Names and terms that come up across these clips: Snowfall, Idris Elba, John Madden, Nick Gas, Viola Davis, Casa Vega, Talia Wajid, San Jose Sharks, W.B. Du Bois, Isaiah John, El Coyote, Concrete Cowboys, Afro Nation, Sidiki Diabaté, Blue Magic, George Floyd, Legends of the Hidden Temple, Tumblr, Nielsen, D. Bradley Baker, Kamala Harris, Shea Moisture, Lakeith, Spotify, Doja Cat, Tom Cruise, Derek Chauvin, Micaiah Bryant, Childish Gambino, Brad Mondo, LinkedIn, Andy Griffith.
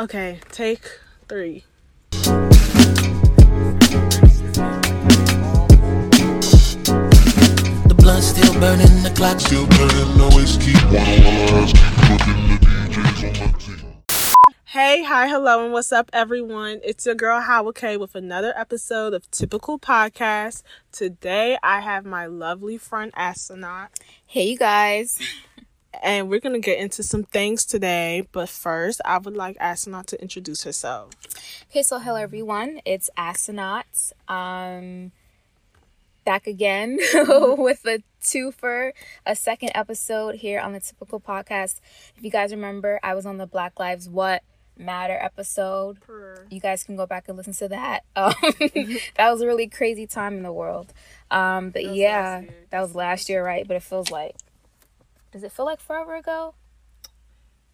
Okay, take 3. The blood still burning, the clock still burning, always keep Hey, hi, hello, and what's up, everyone? It's your girl, Howard K, with another episode of Typical Podcast. Today, I have my lovely friend, Astronaut. Hey, you guys. And we're going to get into some things today, but first, I would like Asanat to introduce herself. Okay, so hello everyone, it's Asanat, back again with a twofer, a second episode here on the Typical Podcast. If you guys remember, I was on the Black Lives What Matter episode. You guys can go back and listen to that. That was a really crazy time in the world. But yeah, that was last year, right? But it feels like... Does it feel like forever ago?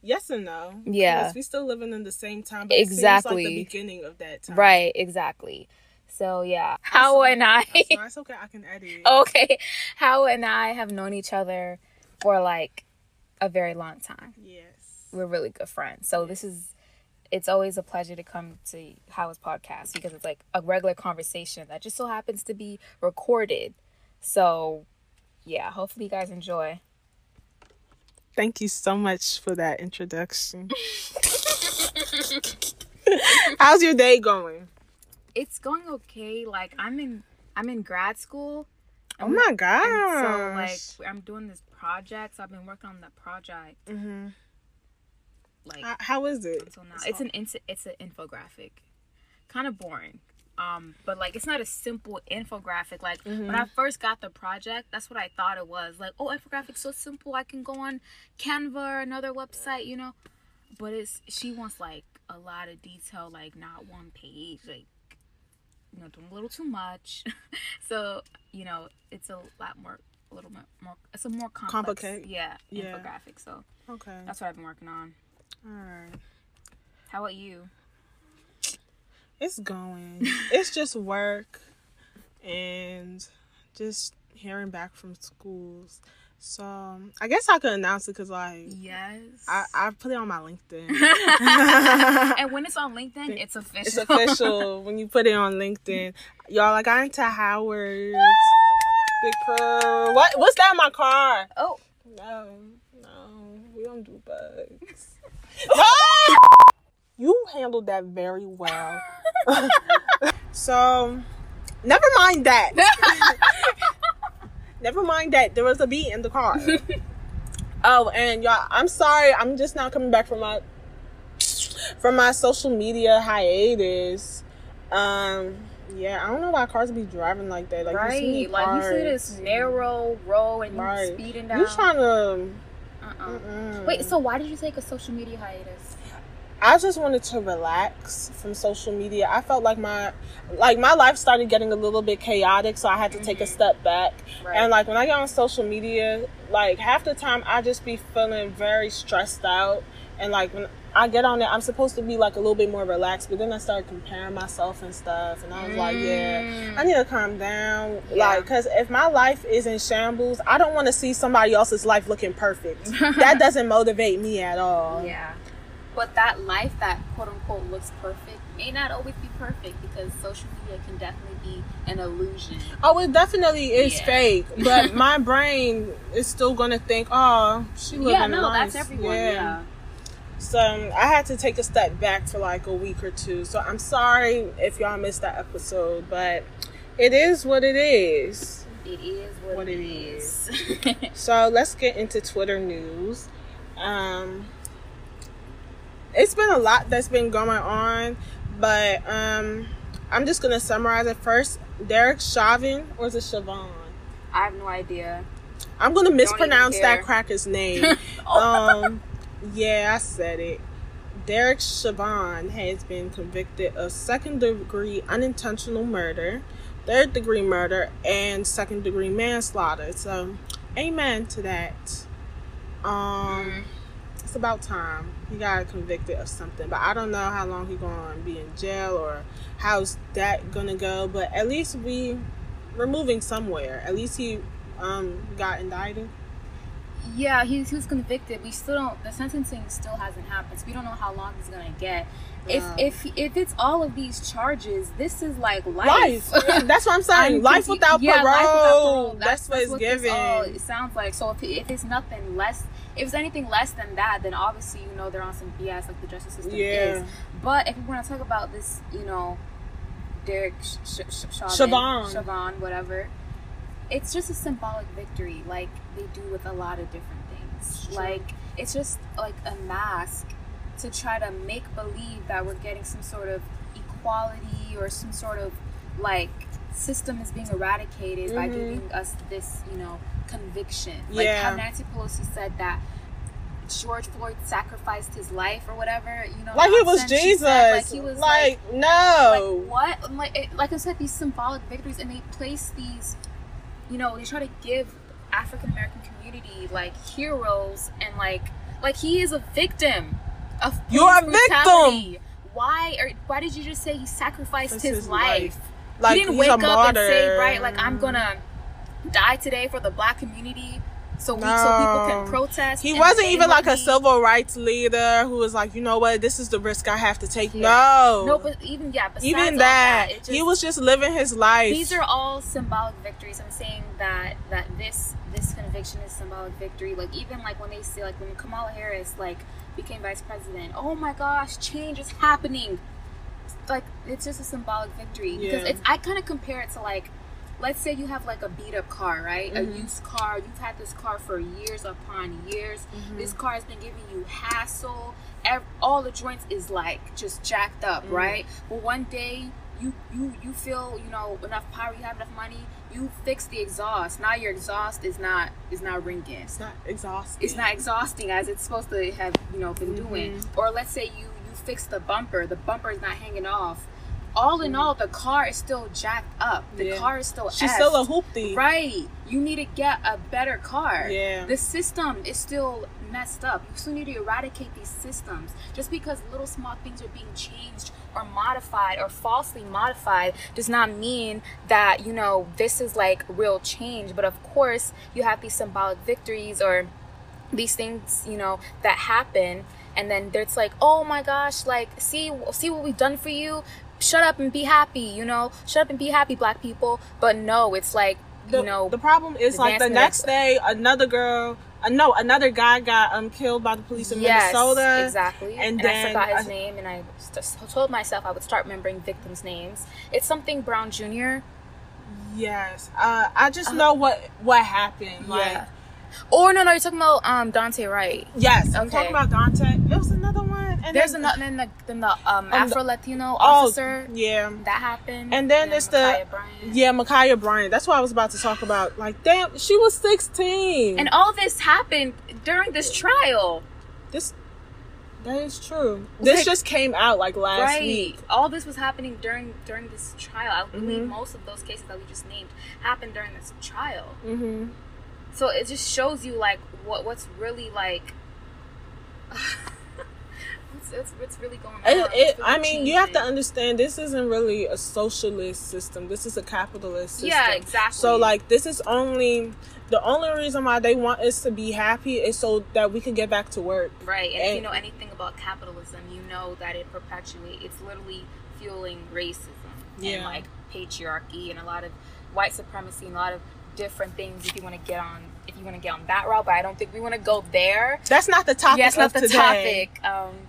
Yes and no. Yeah. Because we're still living in the same time, but exactly. It seems like the beginning of that time. Right, exactly. So, yeah. How and I... It's okay, I can edit. Okay. How and I have known each other for, like, a very long time. Yes. We're really good friends. So, this is... It's always a pleasure to come to Howard's podcast because it's, like, a regular conversation that just so happens to be recorded. So, yeah. Hopefully, you guys enjoy. Thank you so much for that introduction. How's your day going? It's going okay. Like I'm in grad school. Oh my gosh! So like I'm doing this project. So I've been working on that project. Mm-hmm. Like how is it? Until now, it's an infographic. Kind of boring. But like it's not a simple infographic. Like when I first got the project, that's what I thought it was. Like, oh, infographics so simple, I can go on Canva or another website, you know. But she wants like a lot of detail, like not one page, like you know, doing a little too much. So, you know, it's a lot more it's a more complicated infographic. So okay. That's what I've been working on. All right. How about you? It's going. It's just work and just hearing back from schools. So I guess I could announce it because, like, yes, I put it on my LinkedIn. And when it's on LinkedIn, it's official. It's official when you put it on LinkedIn. Y'all, I got into Howard. Big Pearl. What's that in my car? Oh. No. We don't do bugs. You handled that very well. So, never mind that. Never mind that. There was a bee in the car. Oh, and y'all, I'm sorry. I'm just now coming back from my social media hiatus. Yeah, I don't know why cars be driving like that. Like, right. You see this narrow road and right. You speeding down. You trying to... Wait, so why did you take a social media hiatus? I just wanted to relax from social media. I felt like my life started getting a little bit chaotic, so I had to take a step back. Right. And like when I get on social media, like half the time I just be feeling very stressed out. And like when I get on it, I'm supposed to be like a little bit more relaxed, but then I started comparing myself and stuff. And I was like, yeah, I need to calm down. Yeah. Like, because if my life is in shambles, I don't want to see somebody else's life looking perfect. That doesn't motivate me at all. Yeah. But that life that quote-unquote looks perfect may not always be perfect because social media can definitely be an illusion. Oh, it definitely is fake. But my brain is still going to think, oh, she looking nice. Yeah, no, that's everyone. Yeah. So I had to take a step back for like a week or two. So I'm sorry if y'all missed that episode, but it is what it is. It is what it is. So let's get into Twitter news. It's been a lot that's been going on, but I'm just going to summarize it first. Derek Chauvin, or is it Chauvin? I have no idea. I'm going to mispronounce that cracker's name. Yeah, I said it. Derek Chauvin has been convicted of second-degree unintentional murder, third-degree murder, and second-degree manslaughter. So, amen to that. It's about time he got convicted of something, but I don't know how long he's gonna be in jail or how's that gonna go. But at least we're moving somewhere. At least he got indicted. Yeah, he was convicted. We still don't. The sentencing still hasn't happened. So we don't know how long he's gonna get. Yeah. If it's all of these charges, this is like life. Yeah, that's what I'm saying. Life without parole. That's what it's given. It sounds like. So if it's nothing less, if it's anything less than that, then obviously you know they're on some BS like the justice system is. But if we want to talk about this, you know, Derek Chauvin, whatever. It's just a symbolic victory, like they do with a lot of different things. Sure. Like, it's just like a mask to try to make believe that we're getting some sort of equality or some sort of, like, system is being eradicated by giving us this, you know, conviction. Like how Nancy Pelosi said that George Floyd sacrificed his life or whatever, you know, like he was Jesus, like he was like no, like what, like I said, these symbolic victories, and they place these, you know, they try to give African American community like heroes, and like he is a victim of brutality. Why did you just say he sacrificed his life? Like, he didn't wake up martyr and say, right, like I'm gonna die today for the Black community. So people can protest. He wasn't even like a civil rights leader who was like, you know what, this is the risk I have to take. Yeah. No, but besides that, he was just living his life. These are all symbolic victories. I'm saying that this conviction is symbolic victory. Like even like when they say like when Kamala Harris like became vice president, oh my gosh, change is happening. Like it's just a symbolic victory because I kind of compare it to like. Let's say you have like a beat up car, right? A used car. You've had this car for years upon years. This car has been giving you hassle. All the joints is like just jacked up, right? But one day you feel, you know, enough power, you have enough money, you fix the exhaust. Now your exhaust is not ringing. It's not exhausting. It's not exhausting as it's supposed to have, you know, been doing. Or let's say you fix the bumper. The bumper is not hanging off. All in all, the car is still jacked up. The car is still She's effed. Still a hoopty. Right. You need to get a better car. Yeah. The system is still messed up. You still need to eradicate these systems. Just because little small things are being changed or modified or falsely modified does not mean that, you know, this is like real change. But of course, you have these symbolic victories or these things, you know, that happen. And then it's like, oh my gosh, like, see what we've done for you. Shut up and be happy, you know? Shut up and be happy, Black people. But no, it's like, you know... The problem is, like, the next day, another guy got killed by the police in Minnesota. Yes, exactly. And then I forgot his name, and I told myself I would start remembering victims' names. It's something Brown Jr. Yes. I just know what happened. Like, yeah. Or, no, you're talking about Dante Wright. Yes, okay. I'm talking about Dante. There was another one. And there's another one the Afro-Latino officer. Yeah. That happened. And then it's Micaiah Bryant. Yeah, Micaiah Bryant. That's what I was about to talk about. Like, damn, she was 16. And all this happened during this trial. That is true. This just came out, like, last week. All this was happening during this trial. I believe most of those cases that we just named happened during this trial. Mm-hmm. So it just shows you, like, what's really, like, what's really going on. You have to understand, this isn't really a socialist system. This is a capitalist system. Yeah, exactly. So, like, this is only... The only reason why they want us to be happy is so that we can get back to work. Right. And if you know anything about capitalism, you know that it perpetuates... It's literally fueling racism and, like, patriarchy and a lot of white supremacy and a lot of... different things if you want to get on that route, but I don't think we want to go there. That's not the topic. Yes, not the topic.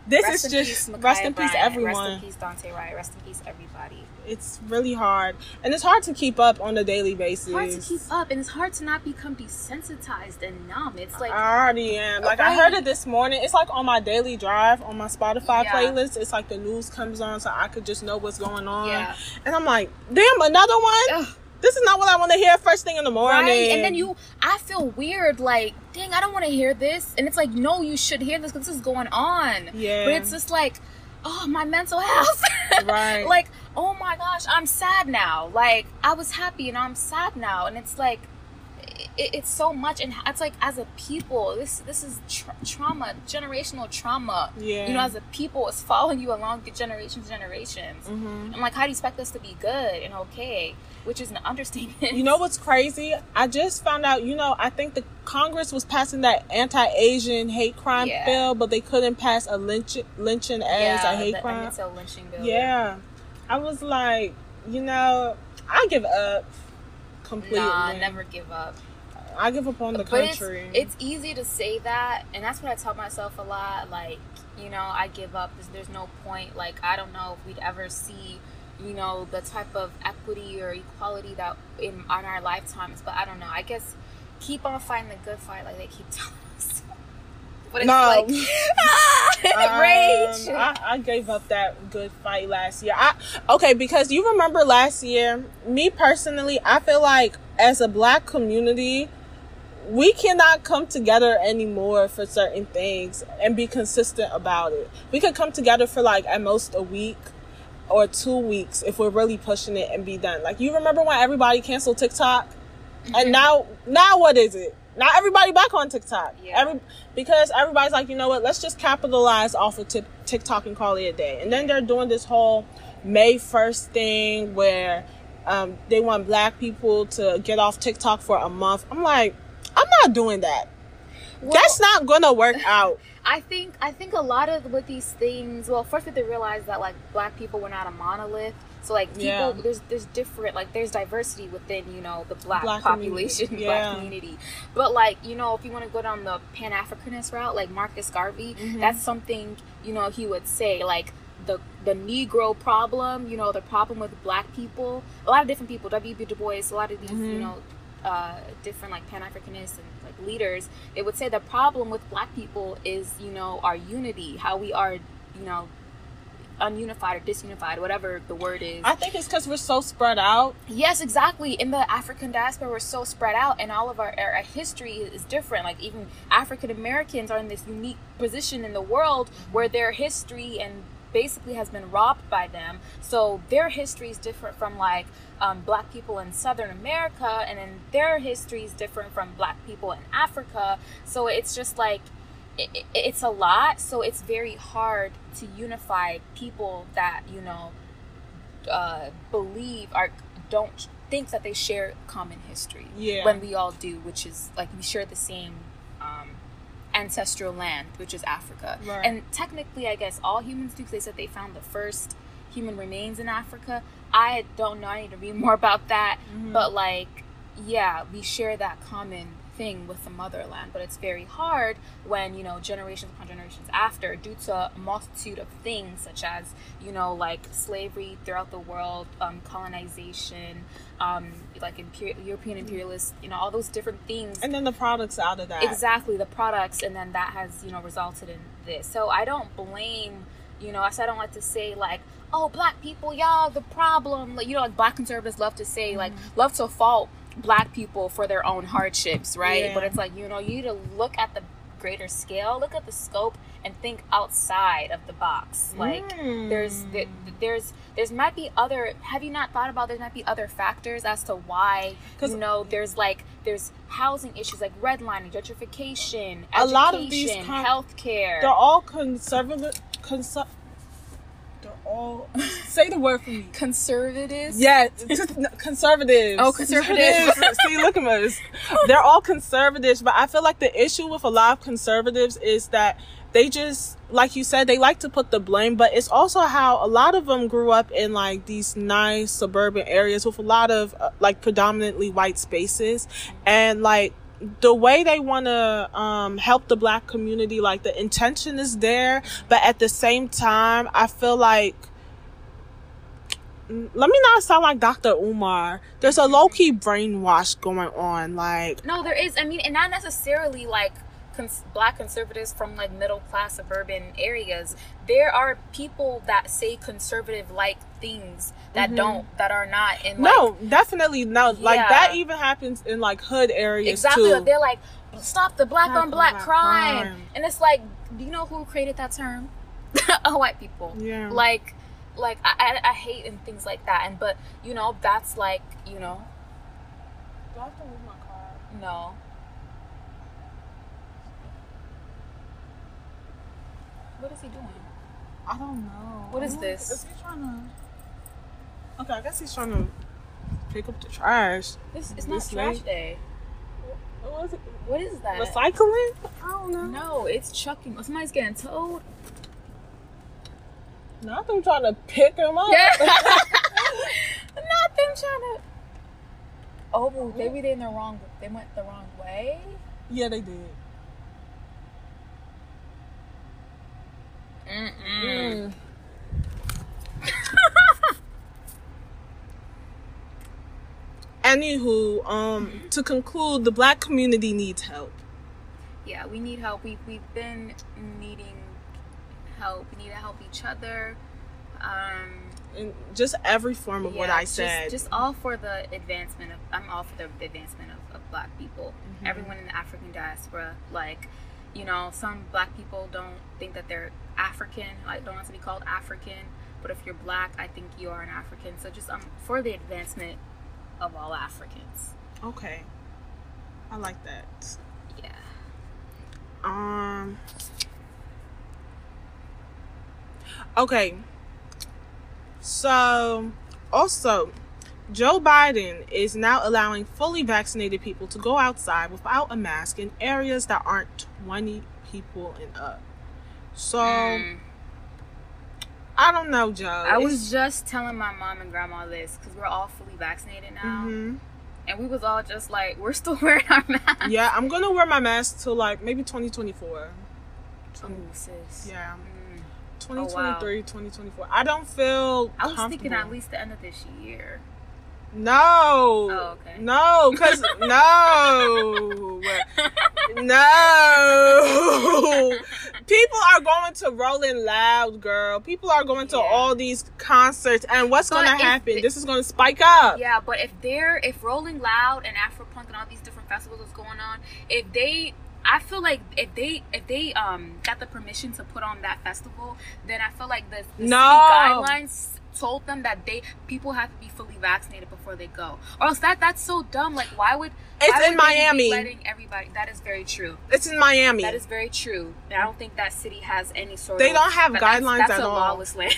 This is just rest in peace, everyone. Rest in peace, Dante Wright. Rest in peace, everybody. It's really hard, and it's hard to keep up on a daily basis. It's hard to keep up, and it's hard to not become desensitized and numb. It's like I already am. Like I heard it this morning. It's like on my daily drive on my Spotify playlist. It's like the news comes on, so I could just know what's going on. Yeah. And I'm like, damn, another one. Ugh. This is not what I want to hear first thing in the morning. Right, and then I feel weird, like, dang, I don't want to hear this. And it's like, no, you should hear this because this is going on. Yeah. But it's just like, oh, my mental health. Right. Like, oh my gosh, I'm sad now. Like, I was happy and I'm sad now. And it's like, it's so much, and it's like, as a people, this is trauma, generational trauma. Yeah. You know, as a people, it's following you along the generations. Mm-hmm. I'm like, how do you expect us to be good and okay? Which is an understatement. You know what's crazy? I just found out, you know, I think the Congress was passing that anti-Asian hate crime bill, but they couldn't pass a lynching as a hate crime. Yeah, it's a lynching bill. Yeah. I was like, you know, I give up completely. Nah, never give up. I give up on the country. It's easy to say that, and that's what I tell myself a lot. Like, you know, I give up. There's no point. Like, I don't know if we'd ever see, you know, the type of equity or equality that on our lifetimes. But I don't know. I guess keep on fighting the good fight, like they keep telling us. But it's like rage. I gave up that good fight last year. Because you remember last year, me personally, I feel like as a Black community, we cannot come together anymore for certain things and be consistent about it. We could come together for like at most a week or 2 weeks if we're really pushing it and be done. Like, you remember when everybody canceled TikTok? Mm-hmm. And now what is it? Now everybody back on TikTok. Yeah. Because everybody's like, you know what? Let's just capitalize off of TikTok and call it a day. And then they're doing this whole May 1st thing where they want Black people to get off TikTok for a month. I'm like, I'm not doing that. Well, that's not gonna work out. I think a lot of with these things. Well, first we have to realize that like Black people, we're not a monolith. So like people, there's different, like there's diversity within, you know, the black population, community. Black community. But like, you know, if you want to go down the Pan-Africanist route, like Marcus Garvey, that's something, you know, he would say, like the Negro problem, you know, the problem with Black people, a lot of different people, W.B. Du Bois, a lot of these, you know, different like Pan-Africanists and like leaders, they would say the problem with Black people is, you know, our unity, how we are, you know, ununified or disunified, whatever the word is. I think it's because we're so spread out. Yes, exactly. In the African diaspora, we're so spread out, and all of our history is different. Like, even African Americans are in this unique position in the world where their history and basically has been robbed by them. So their history is different from like Black people in Southern America, and then their history is different from Black people in Africa. So it's just like, it's a lot, so it's very hard to unify people that, you know, don't think that they share common history. Yeah. When we all do, which is like we share the same ancestral land, which is Africa. Right. And technically, I guess all humans do, because they said they found the first human remains in Africa. I don't know. I need to read more about that. Mm-hmm. But like, yeah, we share that common thing with the motherland, but it's very hard when, you know, generations upon generations after, due to a multitude of things such as, you know, like slavery throughout the world, colonization, like European imperialists, you know, all those different things, and then the products out of that. Exactly, the products, and then that has, you know, resulted in this. So I don't blame, you know, I don't like to say like, oh, Black people, y'all the problem, like, you know, like Black conservatives love to say, like, love to fault Black people for their own hardships, right? Yeah. But it's like, you know, you need to look at the greater scale, look at the scope, and think outside of the box. Like, there's might be other. Have you not thought about there might be other factors as to why? Because, you know, there's housing issues like redlining, gentrification, education, a lot of these healthcare. They're all conservative. Say the word for me. Conservatives? Yeah, conservatives. Oh, conservatives. See, look at us. They're all conservatives, but I feel like the issue with a lot of conservatives is that they just, like you said, they like to put the blame, but it's also how a lot of them grew up in, like, these nice suburban areas with a lot of, like, predominantly white spaces, and, like, the way they want to help the Black community, like the intention is there, but at the same time, I feel like, let me not sound like Dr. Umar, there's a low-key brainwash going on. Like, no, there is. I mean, and not necessarily like Black conservatives from like middle-class suburban areas. There are people that say conservative-like things that are not in, like, no, definitely no. Yeah. Like, that even happens in like hood areas. Exactly. Too. They're like, stop the Black on Black crime, and it's like, do you know who created that term? White people. Yeah. Like I hate and things like that, and but you know that's like, you know. Do I have to move my car? No. What is he doing? I don't know. What is this? Is he trying to... Okay, I guess he's trying to pick up the trash. It's not trash day. What was it? What is that? Recycling? I don't know. No, it's chucking. Somebody's getting towed. Not them trying to pick him up. Yeah. Not them trying to... Oh, maybe they went the wrong way? Yeah, they did. Mm-mm. Anywho, to conclude, the black community needs help. Yeah, we need help. We've been needing help. We need to help each other. In just every form of what I said. Just all for the advancement of... I'm all for the advancement of black people. Mm-hmm. Everyone in the African diaspora, like, you know, some black people don't think that they're African, like, don't want to be called African. But if you're black, I think you are an African. So just for the advancement of all Africans. Okay. I like that. Yeah. Okay. So, also, Joe Biden is now allowing fully vaccinated people to go outside without a mask in areas that aren't 20 people and up. So, I don't know, Joe. I was just telling my mom and grandma this because we're all fully vaccinated now. Mm-hmm. And we was all just like, we're still wearing our masks. Yeah, I'm going to wear my mask till like maybe 2024. Oh, sis. Yeah. 2023, 2024. I don't feel comfortable. I was thinking at least the end of this year. No. Oh, okay. No, because... no. No. People are going to Rolling Loud, girl. People are going to all these concerts. And what's going to happen? This is going to spike up. Yeah, but if Rolling Loud and Afropunk and all these different festivals is going on, I feel like if they got the permission to put on that festival, then I feel like the guidelines told them that people have to be fully vaccinated before they go. Or else that's so dumb. Like, why would Miami be letting everybody? That is very true. It's in Miami. That is very true. And I don't think that city has any sort of... They don't have guidelines at all. That's a lawless land.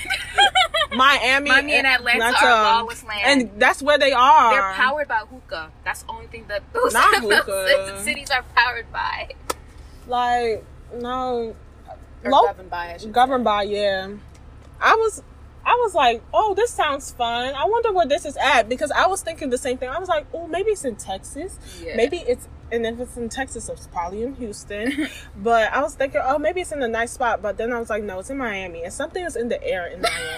Miami and Atlanta are lawless land. And that's where they are. They're powered by hookah. That's the only thing that those cities are powered by. Like, no. Or governed by, I should say. Governed by, yeah. I was like, oh, this sounds fun. I wonder where this is at, because I was thinking the same thing. I was like, oh, maybe it's in Texas. Yeah. And if it's in Texas, it's probably in Houston. But I was thinking, oh, maybe it's in a nice spot. But then I was like, no, it's in Miami. And something is in the air in Miami.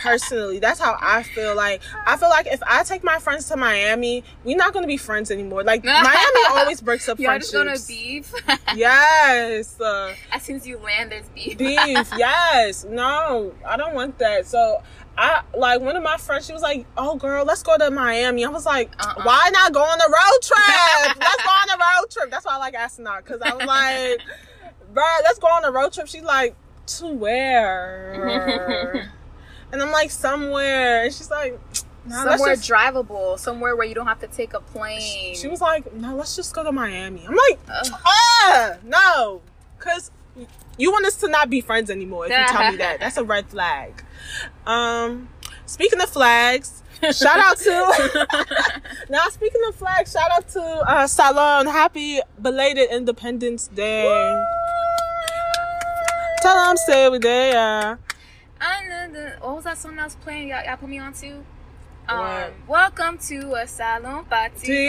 Personally, that's how I feel. Like, I feel like if I take my friends to Miami, we're not going to be friends anymore. Like, Miami always breaks up friendships. Y'all just going to beef? Yes. As soon as you land, there's beef. Beef, yes. No, I don't want that. So... one of my friends, she was like, oh, girl, let's go to Miami. I was like, why not go on a road trip? Let's go on a road trip. That's why I like Astronaut, because I was like, bro, let's go on a road trip. She's like, to where? And I'm like, somewhere. And she's like... No, somewhere drivable, somewhere where you don't have to take a plane. She was like, no, let's just go to Miami. I'm like, no, because... You want us to not be friends anymore if you tell me that. That's a red flag. Speaking of flags, shout out to Salon. Happy belated Independence Day. Woo! Tell them say we there. What was that song I was playing? Y'all put me on to? Welcome to a Salon party.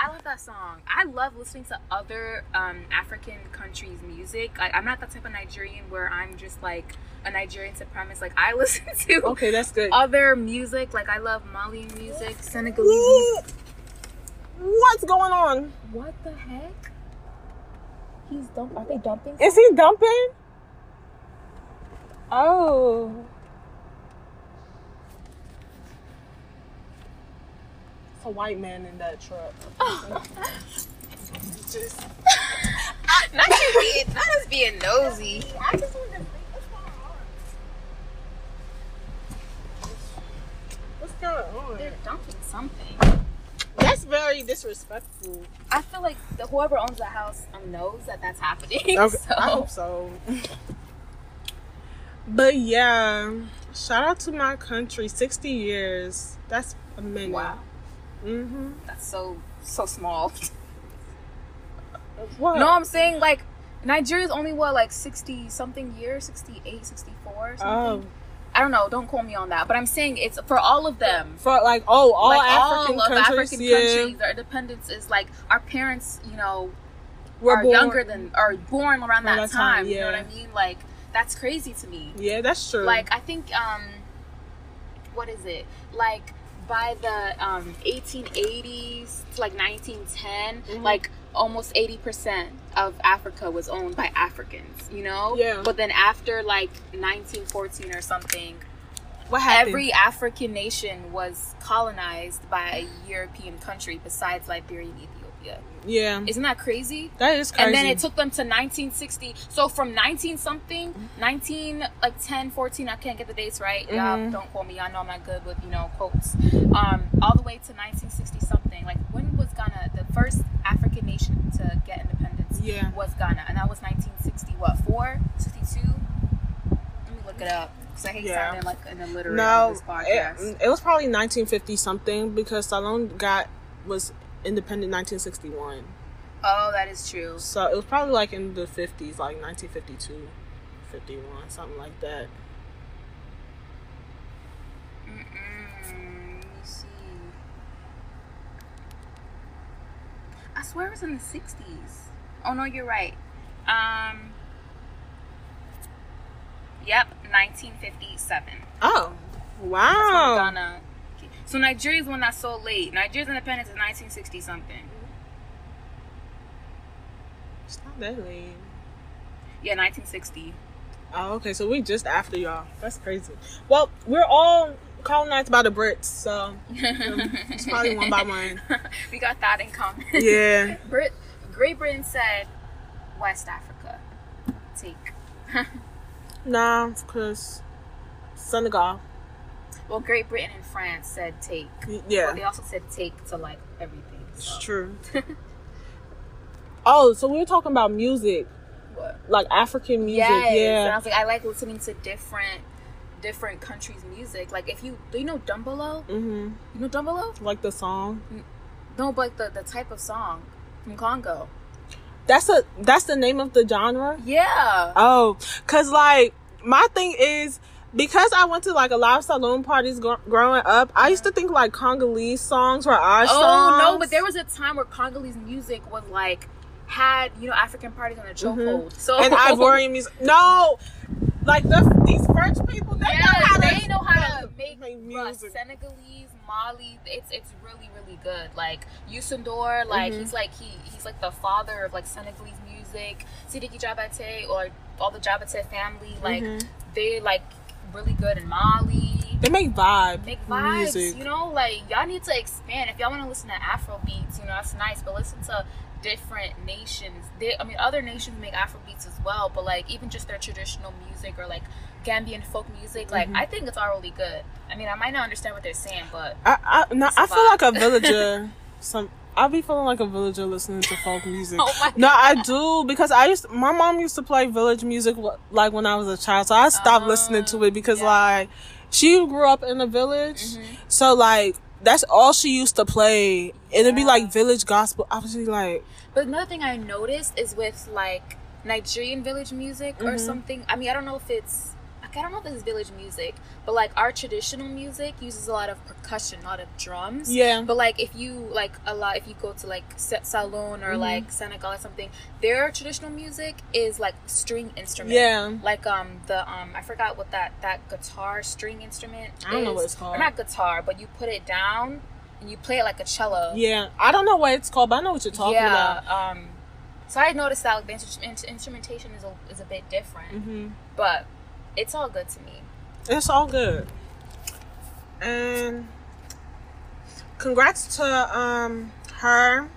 I love that song. I love listening to other African countries' music. I'm not that type of Nigerian where I'm just like a Nigerian supremacist. Like, I listen to that's good. Other music. Like, I love Mali music, Senegalese. What's going on? What the heck? He's dumping. Are they dumping? Is he dumping? Oh. A white man in that truck. Oh. Just... not just being nosy. I just want to think what's going on. They're dumping something. very disrespectful. I feel like whoever owns the house knows that that's happening. Okay. So. I hope so. But yeah, shout out to my country. 60 years. That's a minute. Wow. Mm-hmm. That's so small. What? No, I'm saying like Nigeria's only what, like 60 something years, 68, 64 something. I don't know, don't quote me on that, but I'm saying it's for all of them. For like all like African all of countries, African countries, their independence is like our parents, you know, are born around that time. Yeah. You know what I mean? Like that's crazy to me. Yeah, that's true. Like I think what is it? Like by the 1880s to like 1910, mm-hmm. like almost 80% of Africa was owned by Africans, you know? Yeah. But then after like 1914 or something, what happened? Every African nation was colonized by a European country besides Liberia and Ethiopia. Yeah. Isn't that crazy? That is crazy. And then it took them to 1960. So from 10, 14, I can't get the dates right. Mm-hmm. Y'all don't quote me. Y'all know I'm not good with, you know, quotes. All the way to 1960 something. Like when was Ghana the first African nation to get independence? Yeah. Was Ghana, and that was 1960. What 462? Let me look it up. I hate sounding like an illiterate on this podcast. It was probably 1950 something because Salon was independent 1961. Oh, that is true. So it was probably like in the 50s, like 1952, 51, something like that. Let me see. I swear it was in the 60s. Oh no, you're right. Yep, 1957. Oh, wow. That's when Ghana. So Nigeria's one that's so late. Nigeria's independence is 1960 something. It's not that late. Yeah, 1960. Oh, okay. So we just after y'all. That's crazy. Well, we're all colonized by the Brits, so it's probably one by one. We got that in common. Yeah. Great Britain said, West Africa, take. Nah, because Senegal. Well, Great Britain and France said take. Yeah. Well, they also said take to like everything. So. It's true. Oh, so we were talking about music. What? Like African music. Yes. Yeah. And I was like, I like listening to different countries' music. Like, if do you know Dumbolo? Mm-hmm. You know Dumbolo? Like the song? No, but the type of song from Congo. That's the name of the genre? Yeah. Oh, because, like, my thing is, because I went to, like, a lot of saloon parties growing up, I used to think, like, Congolese songs were our songs. Oh, no, but there was a time where Congolese music was, like, had, you know, African parties on a chokehold. Mm-hmm. So, and Ivorian music. No! Like, these French people, they know how to make music. Senegalese, Mali, it's really, really good. Like, Youssou N'Dour, like, mm-hmm. he's like the father of, like, Senegalese music. Sidiki Diabaté, or all the Diabaté family, like, mm-hmm. they, like, really good in Mali. They make vibes, music. You know? Like, y'all need to expand. If y'all want to listen to Afro beats, you know, that's nice, but listen to different nations. Other nations make Afrobeats as well, but like even just their traditional music or like Gambian folk music, like mm-hmm. I think it's all really good. I mean, I might not understand what they're saying, but I feel like a villager. I'll be feeling like a villager listening to folk music. Oh my God. No, I do, because my mom used to play village music like when I was a child, so I stopped listening to it because like she grew up in a village, mm-hmm. so like that's all she used to play. It'd be like village gospel. Obviously, like. But another thing I noticed is with like Nigerian village music or mm-hmm. something. I mean, I don't know if this is village music, but like our traditional music uses a lot of percussion, a lot of drums. Yeah. But like if you go to like Salon or mm-hmm. like Senegal or something, their traditional music is like string instrument. Yeah. Like I forgot what that guitar string instrument is. I don't know what it's called. Or not guitar, but you put it down and you play it like a cello. Yeah. I don't know what it's called, but I know what you're talking about. Yeah. So I noticed that like the instrumentation is a bit different. Mm-hmm. But it's all good to me. It's all good. And congrats to her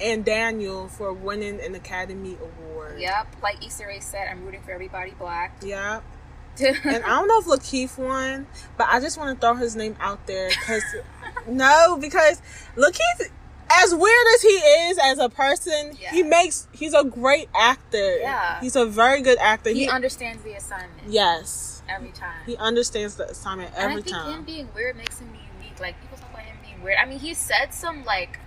and Daniel for winning an Academy Award. Yep. Like Issa Rae said, I'm rooting for everybody black. Yep. And I don't know if Lakeith won, but I just want to throw his name out there because Lakeith, as weird as he is as a person, yeah. He's a great actor. Yeah. He's a very good actor. He understands the assignment. Yes. Every time. He understands the assignment every time. I think him being weird makes him unique. Like, people talk about him being weird. I mean, he said some, like,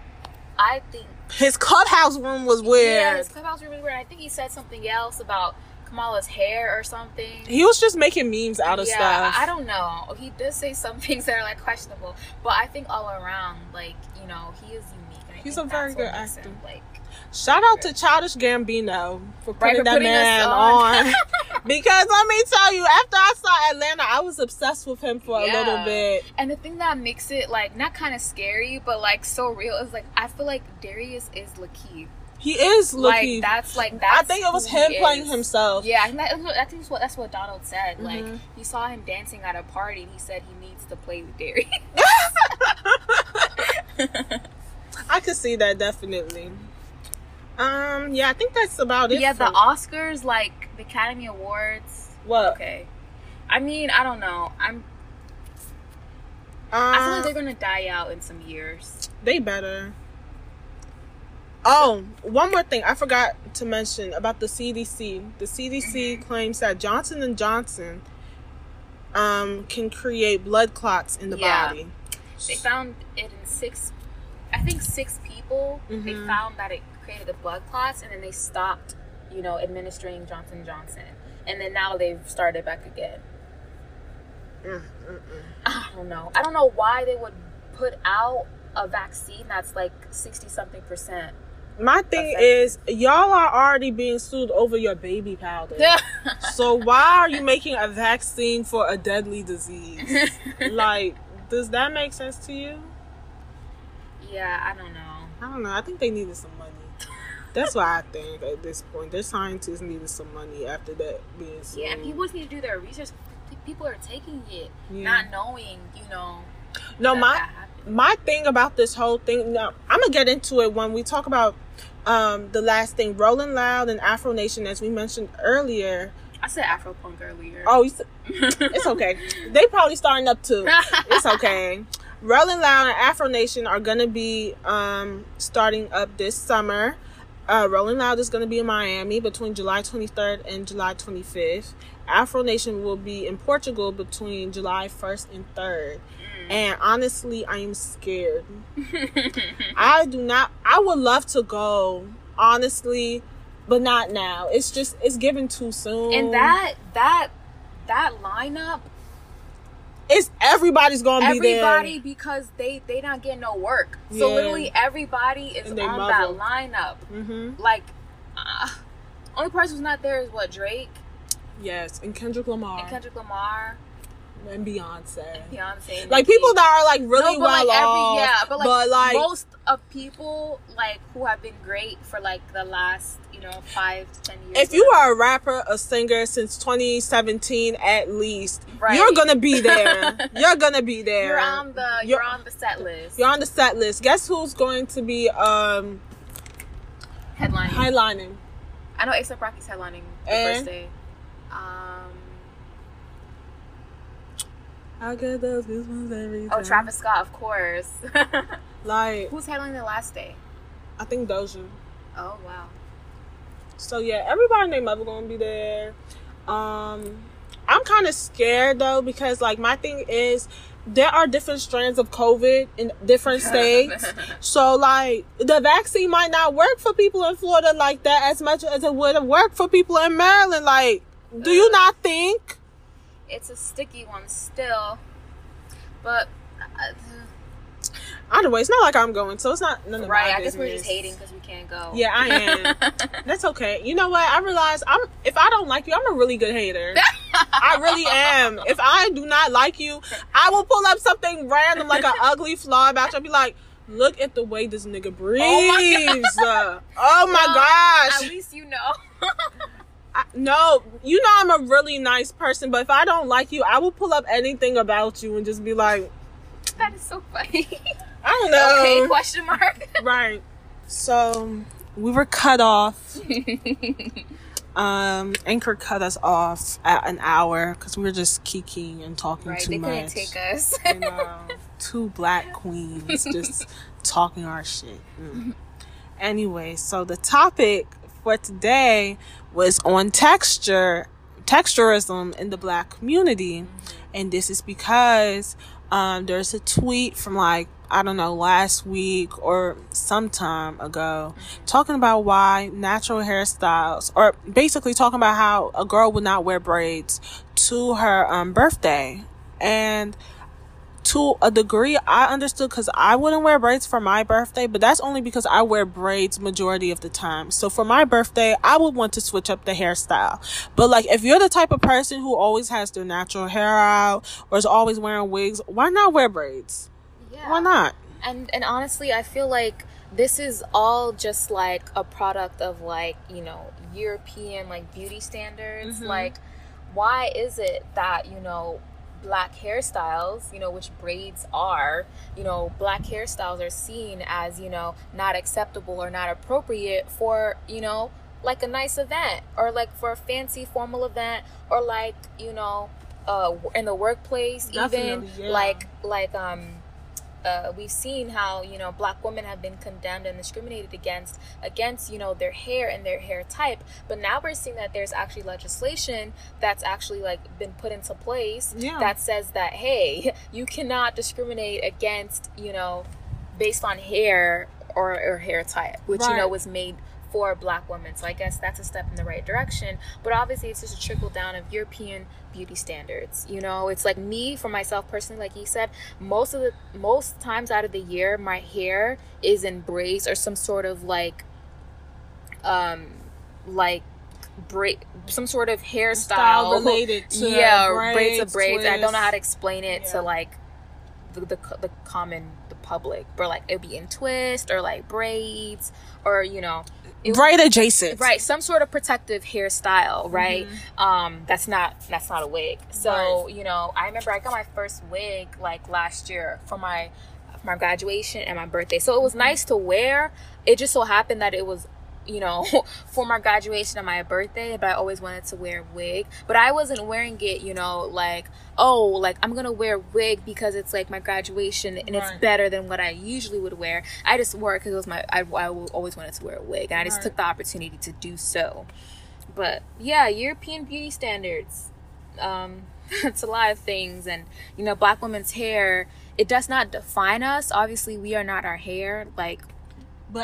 I think... his clubhouse room was weird. Yeah, his clubhouse room was weird. I think he said something else about Kamala's hair or something. He was just making memes out of stuff. I don't know. He did say some things that are, like, questionable. But I think all around, like, you know, he is unique. He's a very good actor. Him, like, shout out to Childish Gambino for putting man on. Because let me tell you, after I saw Atlanta, I was obsessed with him for a little bit. And the thing that makes it, like, not kind of scary, but, like, so real is, like, I feel like Darius is Lakeith. He is Lakeith. That's I think it was him playing himself. Yeah, I think that's what Donald said. Mm-hmm. Like, he saw him dancing at a party, and he said he needs to play with Darius. I could see that, definitely. Yeah, I think that's about it. Yeah, the Oscars, like, the Academy Awards. What? Okay. I mean, I don't know. I feel like they're going to die out in some years. They better. Oh, one more thing I forgot to mention about the CDC. The CDC mm-hmm. claims that Johnson & Johnson can create blood clots in the body. They found it in six people. Mm-hmm. They found that it created the blood clots, and then they stopped, you know, administering Johnson & Johnson, and then now they've started back again. Mm-mm-mm. I don't know why they would put out a vaccine that's like 60-something%. My thing is, y'all are already being sued over your baby powder. So why are you making a vaccine for a deadly disease? Like, does that make sense to you? Yeah, I don't know. I think they needed some money. That's what I think at this point. Their scientists needed some money after that being sued. Yeah, people need to do their research. People are taking it, not knowing, you know. No, my thing about this whole thing. Now, I'm gonna get into it when we talk about the last thing, Rolling Loud and Afro Nation, as we mentioned earlier. I said Afro Punk earlier. Oh, you said, it's okay. They probably starting up too. It's okay. Rolling Loud and Afro Nation are going to be starting up this summer. Rolling Loud is going to be in Miami between July 23rd and July 25th. Afro Nation will be in Portugal between July 1st and 3rd. And honestly, I am scared. I would love to go, honestly, but not now. It's just, it's given too soon. And that lineup, it's everybody's gonna be there. Everybody, because they not getting no work. Yeah. So literally everybody is on muzzled. That lineup. Mm-hmm. Like, only person who's not there is what, Drake? Yes, and Kendrick Lamar. And Beyonce. And like, people that are, like, really well off. Yeah, but, like, most of people, like, who have been great for, like, the last, you know, 5 to 10 years. If you are a rapper, a singer since 2017 at least, right. You're going to be there. You're on the set list. Guess who's going to be headlining? I know A$AP Rocky's headlining the first day. I get those goosebumps every time. Oh, Travis Scott, of course. Like, who's headlining the last day? I think Doja. Oh, wow. So, yeah, everybody and their mother gonna be there. I'm kind of scared, though, because, like, my thing is there are different strands of COVID in different states. So, like, the vaccine might not work for people in Florida like that as much as it would have worked for people in Maryland. Like, do you not think? It's a sticky one still, but either way, it's not like I'm going, so it's not none of my business. Right, I guess we're just hating because we can't go. Yeah, I am. That's okay. You know what? I realize if I don't like you, I'm a really good hater. I really am. If I do not like you, I will pull up something random like an ugly flaw about you. I'll be like, look at the way this nigga breathes. Oh my gosh. At least you know. I'm a really nice person, but if I don't like you, I will pull up anything about you and just be like, that is so funny. I don't know. Okay, question mark. Right. So, we were cut off. Anchor cut us off at an hour because we were just kikiing and talking too much. Right, they couldn't take us. You know, two black queens just talking our shit. Anyway, so the topic for today was on texturism in the Black community. And this is because there's a tweet from last week or some time ago talking about why natural hairstyles, or basically talking about how a girl would not wear braids to her birthday. And to a degree, I understood, because I wouldn't wear braids for my birthday, but that's only because I wear braids majority of the time. So for my birthday, I would want to switch up the hairstyle. But if you're the type of person who always has their natural hair out or is always wearing wigs, why not wear braids? Yeah. Why not? And honestly, I feel like this is all just a product of European beauty standards. Mm-hmm. Why is it that Black hairstyles, which braids are, Black hairstyles are seen as, not acceptable or not appropriate for, a nice event, or for a fancy formal event, or in the workplace. Definitely, even, yeah. We've seen how, Black women have been condemned and discriminated against, their hair and their hair type. But now we're seeing that there's actually legislation that's actually been put into place, yeah, that says that, hey, you cannot discriminate against, based on hair or hair type, which, right, was made for Black women. So I guess that's a step in the right direction. But obviously, it's just a trickle down of European beauty standards. It's me, for myself personally, like you said, most times out of the year, my hair is in braids or some sort of braid, some sort of hairstyle style related to, yeah, braids. I don't know how to explain it, yeah, to the common, the public, but it'd be in twist or braids or braid adjacent, right, some sort of protective hairstyle, right? Mm-hmm. That's not a wig. So right, I remember I got my first wig last year for my graduation and my birthday, so it was nice to wear. It just so happened that it was for my graduation and my birthday, but I always wanted to wear a wig, but I wasn't wearing it, I'm gonna wear a wig because it's my graduation and right, it's better than what I usually would wear. I just wore it because it was I always wanted to wear a wig, and I just took the opportunity to do so. But yeah, European beauty standards, it's a lot of things. And Black women's hair, it does not define us. Obviously, we are not our hair, but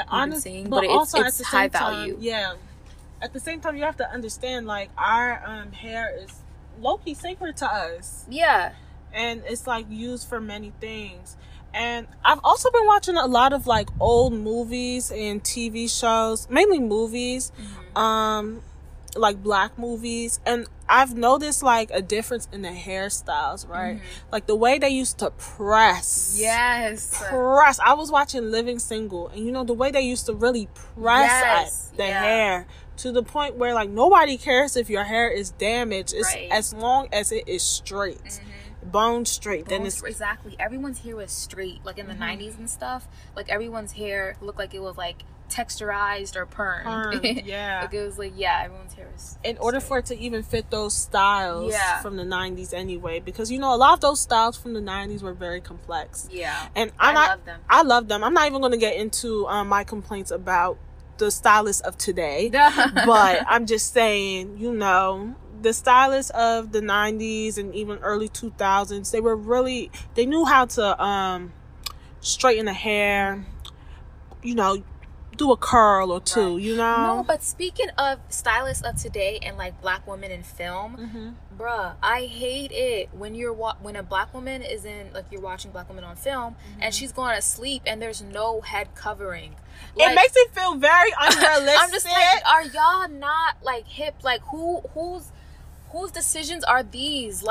honestly, but also it's at the same high value. Yeah. At the same time, you have to understand, our hair is low-key sacred to us. Yeah. And it's, used for many things. And I've also been watching a lot of, old movies and TV shows, mainly movies, Black movies. And I've noticed, a difference in the hairstyles, right? Mm-hmm. The way they used to press. Yes. Press. I was watching Living Single, and, the way they used to really press, yes, at the, yeah, hair, to the point where, nobody cares if your hair is damaged. It's right, as long as it is straight. Mm-hmm. Bone straight. Then it's exactly. Everyone's hair was straight. In the 90s and stuff, everyone's hair looked like it was, texturized or permed. Yeah. It was everyone's hair was in order for it to even fit those styles, yeah, from the 90s anyway, because a lot of those styles from the 90s were very complex. Yeah. And I love them. I'm not even going to get into my complaints about the stylists of today. But I'm just saying, the stylists of the 90s and even early 2000s, they knew how to straighten the hair, do a curl or two, right, No, but speaking of stylists of today and Black women in film, mm-hmm, bruh, I hate it when when a Black woman is in you're watching Black women on film, mm-hmm, and she's going to sleep and there's no head covering. It makes it feel very unrealistic. I'm just are y'all not hip? Whose decisions are these?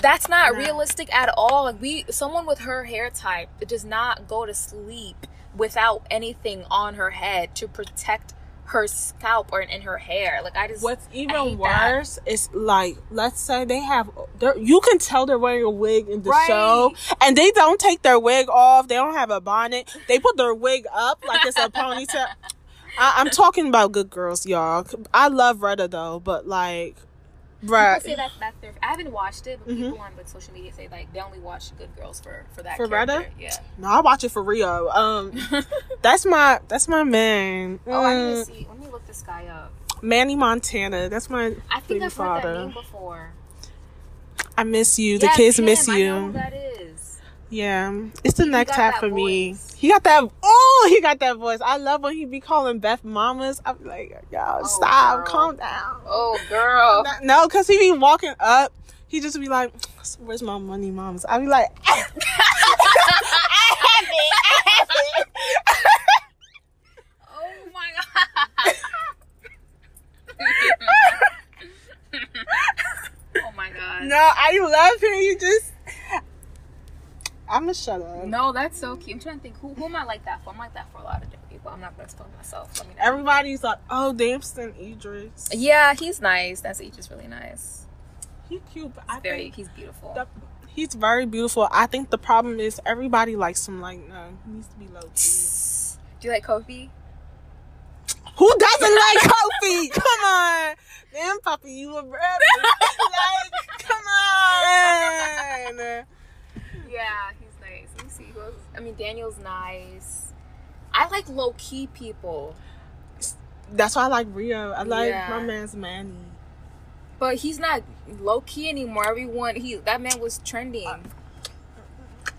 That's not realistic at all. Someone with her hair type does not go to sleep without anything on her head to protect her scalp or in her hair. What's even worse is let's say they have, you can tell they're wearing a wig in the, right, show, and they don't take their wig off. They don't have a bonnet. They put their wig up like it's a ponytail. I'm talking about Good Girls, y'all. I love Retta though, but Right. People say that's their. I haven't watched it, but people on like social media say like they only watch Good Girls for that. For Retta? Yeah. No, I watch it for Rio. That's my man. Oh, I need to see. Let me look this guy up. Manny Montana. That's my. I think I've heard that name before. I miss you. The kids miss you. I know who that is. Yeah, it's the next tap for me. He got that. Oh, he got that voice. I love when he be calling Beth mamas. I'm like, y'all, stop, calm down. Oh, girl. No, because he be walking up. He just be like, "Where's my money, mamas?" I be like, "I have it. I have it." Oh my god. Oh my god. No, I love him. You just. I'm gonna shut up. No, that's so cute. I'm trying to think who am I like that for? I'm like that for a lot of different people. I'm not gonna explain myself. I mean, everybody's like, oh, Damson Idris. Yeah, he's nice. That's Idris, really nice. He's cute, but he's beautiful. He's very beautiful. I think the problem is everybody likes him. Like, no, he needs to be low key. Do you like Kofi? Who doesn't like Kofi? Come on, damn puppy, you a brother. Like, come on. Yeah, he's nice. Let me see. Who else? I mean, Daniel's nice. I like low key people. That's why I like Rio. I like my man's Manny. But he's not low key anymore. Everyone, that man was trending.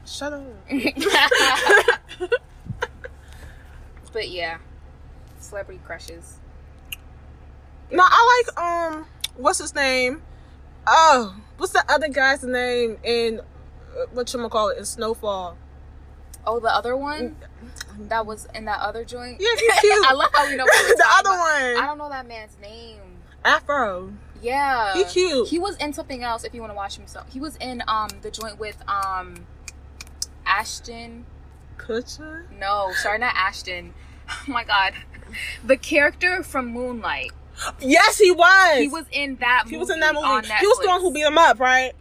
Shut up. But yeah, celebrity crushes. No, I like what's his name? Oh, what's the other guy's name in? Whatchamacallit, in Snowfall. Oh, the other one? That was in that other joint? Yeah, he's cute. I love how we know the other one. I don't know that man's name. Afro. Yeah. He's cute. He was in something else if you want to watch himself. He was in the joint with Ashton. Kutcher? No, sorry, not Ashton. Oh my god. The character from Moonlight. Yes, he was. He was in that movie. He was in that movie. He was the one who beat him up, right?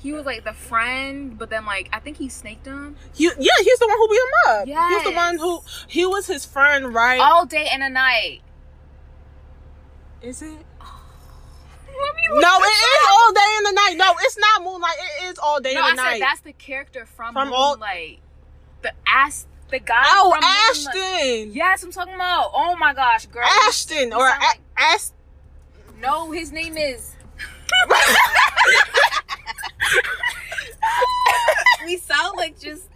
He was, like, the friend, but then, like, I think he snaked him. Yeah, he's the one who beat him up. Yes. He was the one who... He was his friend, right? All Day and a Night. Is it? Oh. No, it is All Day and a Night. No, it's not Moonlight. It is All Day and a Night. No, I said that's the character from Moonlight. The guy from Ashton. Moonlight. Yes, I'm talking about. Oh, my gosh, girl. Ashton. Or Ashton. No, his name is... We sound like just.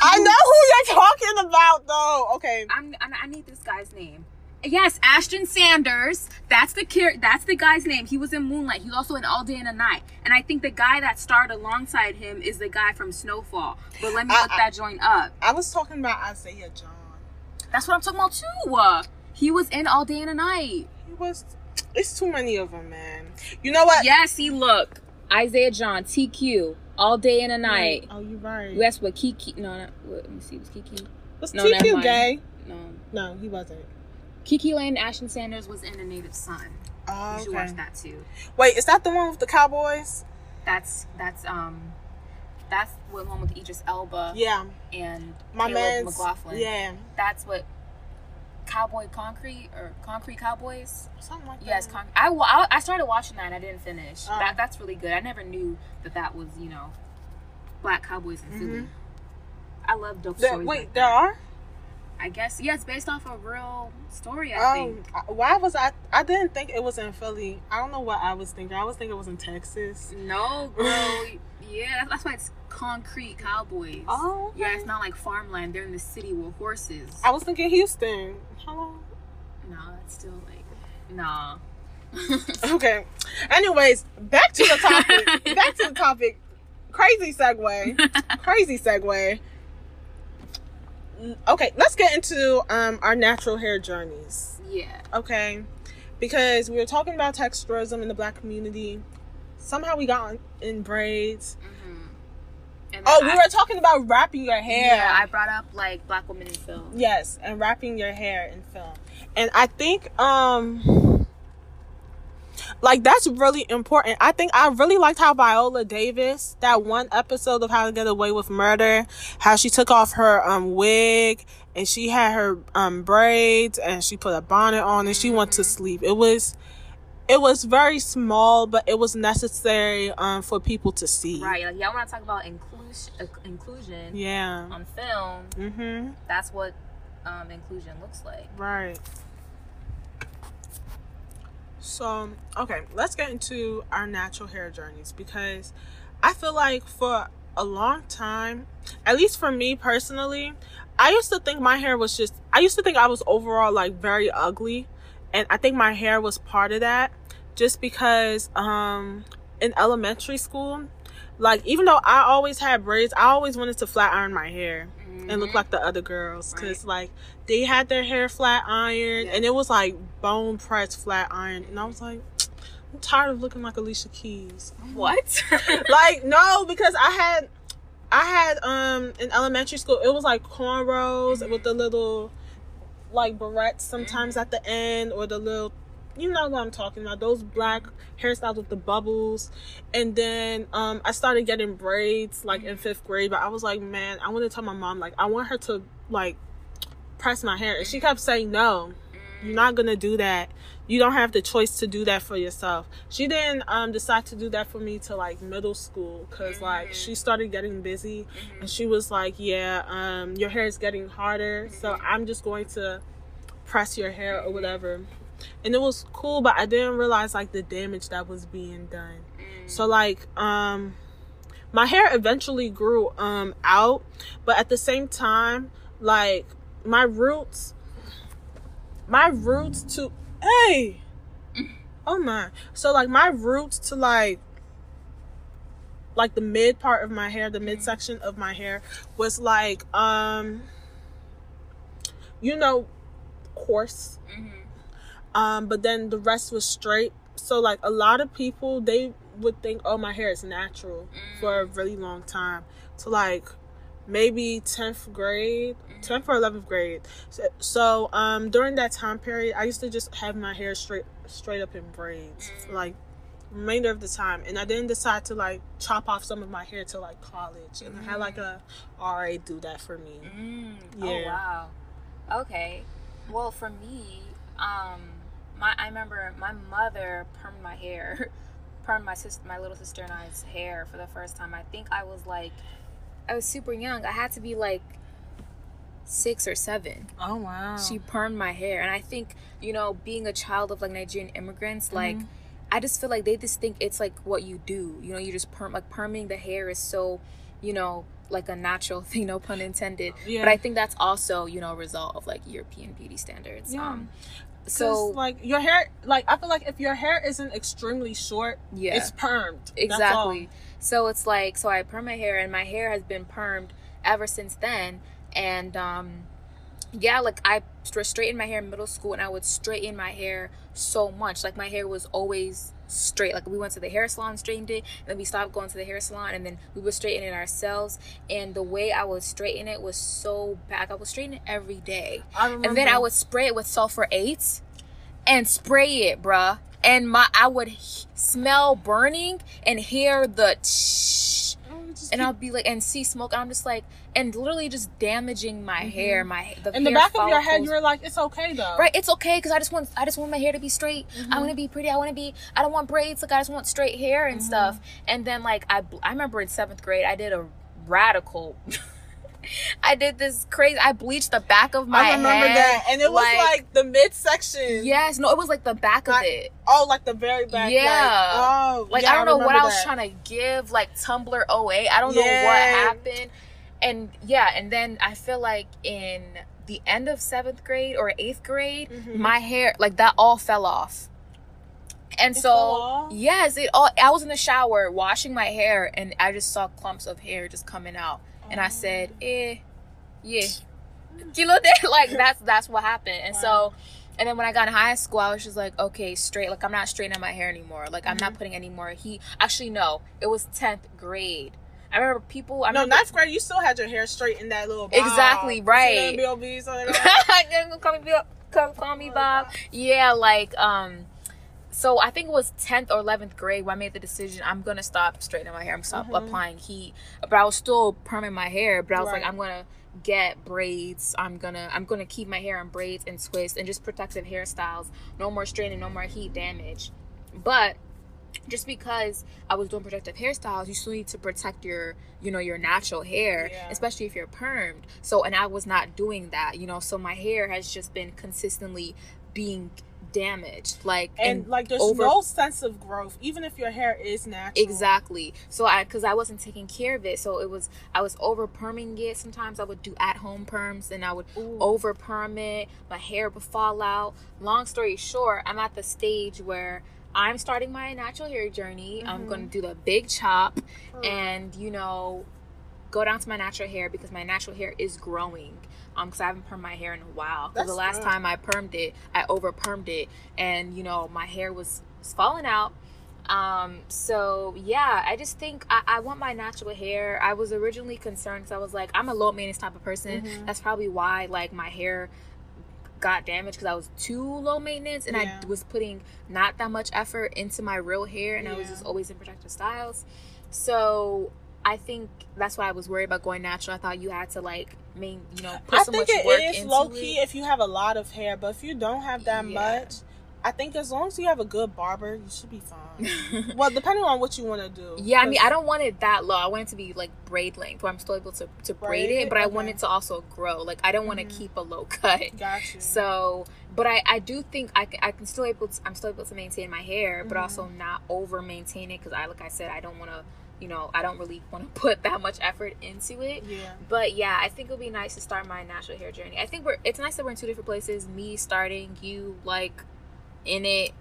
I know who you're talking about, though. Okay, I need this guy's name. Yes, Ashton Sanders. That's the guy's name. He was in Moonlight. He's also in All Day and a Night. And I think the guy that starred alongside him is the guy from Snowfall. But let me look that joint up. I was talking about Isaiah John. That's what I'm talking about too. He was in All Day and a Night. He was. It's too many of them, man. You know what? Yes, look. Isaiah John, TQ, All Day and a Night. Oh, you're right. That's what Kiki... No, let me see. Was Kiki... Was TQ gay? No, he wasn't. Kiki Lane, Ashton Sanders was in A Native Son. Oh, you should watch that, too. Wait, is that the one with the Cowboys? That's the one with Idris Elba. Yeah. And Caleb McLaughlin. Yeah. That's what... Cowboy Concrete or Concrete Cowboys, something like that. Yes, I started watching that and I didn't finish. That's really good. I never knew that was, you know, black cowboys in Philly. I love dope stories. Wait, like there are? I guess yes, based off a real story. I think. Why was I didn't think it was in Philly. I don't know what I was thinking. I was thinking it was in Texas. No, girl. Yeah, that's why it's Concrete Cowboys. Oh, okay. Yeah, it's not like farmland. They're in the city with horses. I was thinking Houston. How long? No, it's still like, nah. Okay. Anyways, back to the topic. Crazy segue. Okay, let's get into our natural hair journeys. Yeah. Okay, because we were talking about texturism in the black community. Somehow we got in braids. And we were talking about wrapping your hair. Yeah, I brought up like black women in film. Yes, and wrapping your hair in film. And I think like that's really important. I think I really liked how Viola Davis, that one episode of How to Get Away with Murder, how she took off her wig and she had her braids and she put a bonnet on and she went to sleep. It was It was very small, but it was necessary for people to see. Right. Like, y'all want to talk about inclusion on film. Mm-hmm. That's what inclusion looks like. Right. So, okay, let's get into our natural hair journeys, because I feel like for a long time, at least for me personally, I used to think my hair was just, I used to think I was overall like very ugly. And I think my hair was part of that, just because in elementary school, like, even though I always had braids, I always wanted to flat iron my hair. Mm-hmm. And look like the other girls, because right. like they had their hair flat ironed, yeah. and it was like bone pressed flat iron, and I was like, I'm tired of looking like Alicia Keys. What? Like, no, because I had in elementary school, it was like cornrows mm-hmm. with the little like barrettes sometimes mm-hmm. at the end, or the little, you know what I'm talking about, those black hairstyles with the bubbles. And then I started getting braids like in 5th grade, but I was like, man, I want to tell my mom, like, I want her to like press my hair, and she kept saying, no, you're not gonna do that, you don't have the choice to do that for yourself. She didn't decide to do that for me till like middle school, because mm-hmm. like she started getting busy mm-hmm. and she was like, yeah, your hair is getting harder, mm-hmm. so I'm just going to press your hair or whatever. And it was cool, but I didn't realize like the damage that was being done. Mm. So like my hair eventually grew out, but at the same time, like my roots to hey oh my so like my roots to like the mid part of my hair, the midsection of my hair was like you know, coarse. Mm-hmm. But then the rest was straight. So like a lot of people, they would think, oh, my hair is natural for a really long time. So like maybe 10th or 11th grade. So during that time period, I used to just have my hair straight up in braids for, like, remainder of the time. And I didn't decide to like chop off some of my hair till like college. And I had like a RA do that for me. Yeah. Oh wow. Okay. Well, for me, I remember my mother permed my hair, permed my little sister and I's hair for the first time. I think I was super young. I had to be like 6 or 7. Oh wow! She permed my hair, and I think, you know, being a child of like Nigerian immigrants, mm-hmm. like I just feel like they just think it's like what you do. You know, you just perming the hair is so, you know, like a natural thing, no pun intended. Yeah. But I think that's also, you know, a result of like European beauty standards. Yeah. So like your hair, like I feel like if your hair isn't extremely short, yeah, it's permed. Exactly. So it's like, so I perm my hair, and my hair has been permed ever since then. And yeah, like I straightened my hair in middle school, and I would straighten my hair so much. Like my hair was always straight. Like we went to the hair salon, straightened it, and then we stopped going to the hair salon, and then we would straighten it ourselves. And the way I would straighten it was so bad. I would straighten it every day. I remember. And then I would spray it with sulfur 8 and spray it, bruh. And I would smell burning and hear the and I'll be like, and see smoke, and I'm just like, and literally just damaging my mm-hmm. hair, in the back of your head, you're like, it's okay though, right? It's okay, because I just want my hair to be straight. Mm-hmm. I want to be pretty. I don't want braids. Like I just want straight hair and mm-hmm. stuff. And then like I remember in 7th grade, I did a radical. I did this crazy. I bleached the back of my head. I remember head. That, and it was like the midsection. Yes, no, it was like the back of it. Oh, like the very back. Yeah. I don't know what I was trying to give. Like Tumblr 08. I don't know what happened. And yeah, and then I feel like in the end of 7th grade or 8th grade, mm-hmm. my hair like that all fell off. And so yes, it all. I was in the shower washing my hair, and I just saw clumps of hair just coming out. And I said, yeah. You know that? Like, that's what happened. And wow. So, and then when I got in high school, I was just like, okay, straight. Like, I'm not straightening my hair anymore. Like, I'm mm-hmm. not putting any more heat. Actually, no. It was 10th grade. I remember people. No, 9th grade, you still had your hair straight in that little bob. Exactly, right. B.O.B.'s on it. Call me Bob. Yeah, like, so I think it was 10th or 11th grade when I made the decision, I'm going to stop straightening my hair. I'm going to stop mm-hmm. applying heat. But I was still perming my hair. But I was like, I'm going to get braids. I'm going to keep my hair in braids and twists and just protective hairstyles. No more straightening, no more heat damage. But just because I was doing protective hairstyles, you still need to protect your, you know, your natural hair, yeah, especially if you're permed. So, and I was not doing that, you know, so my hair has just been consistently being damaged, like, and like there's no sense of growth even if your hair is natural. Exactly. So I, because I wasn't taking care of it, so it was, I was over perming it. Sometimes I would do at home perms and I would over perm it, my hair would fall out. Long story short, I'm at the stage where I'm starting my natural hair journey. Mm-hmm. I'm gonna do the big chop and, you know, go down to my natural hair because my natural hair is growing. Because I haven't permed my hair in a while. Because the last time I permed it, I over permed it, and you know my hair was falling out. So yeah, I just think I want my natural hair. I was originally concerned because I was like, I'm a low maintenance type of person. Mm-hmm. That's probably why like my hair got damaged, because I was too low maintenance and I was putting not that much effort into my real hair, and I was just always in protective styles. So I think that's why I was worried about going natural. I thought you had to like, you know, put so much work into it. I think it is low key if you have a lot of hair, but if you don't have that much, I think as long as you have a good barber, you should be fine. Well, depending on what you want to do. Yeah, I mean, I don't want it that low. I want it to be like braid length, where I'm still able to braid it, but I want it to also grow. Like, I don't want to keep a low cut. Gotcha. So, but I do think I'm still able to maintain my hair, but also not over maintain it, because like I said, I don't want to, you know, I don't really want to put that much effort into it. Yeah. But yeah, I think it would be nice to start my natural hair journey. I think it's nice that we're in two different places. Me starting, you like in it.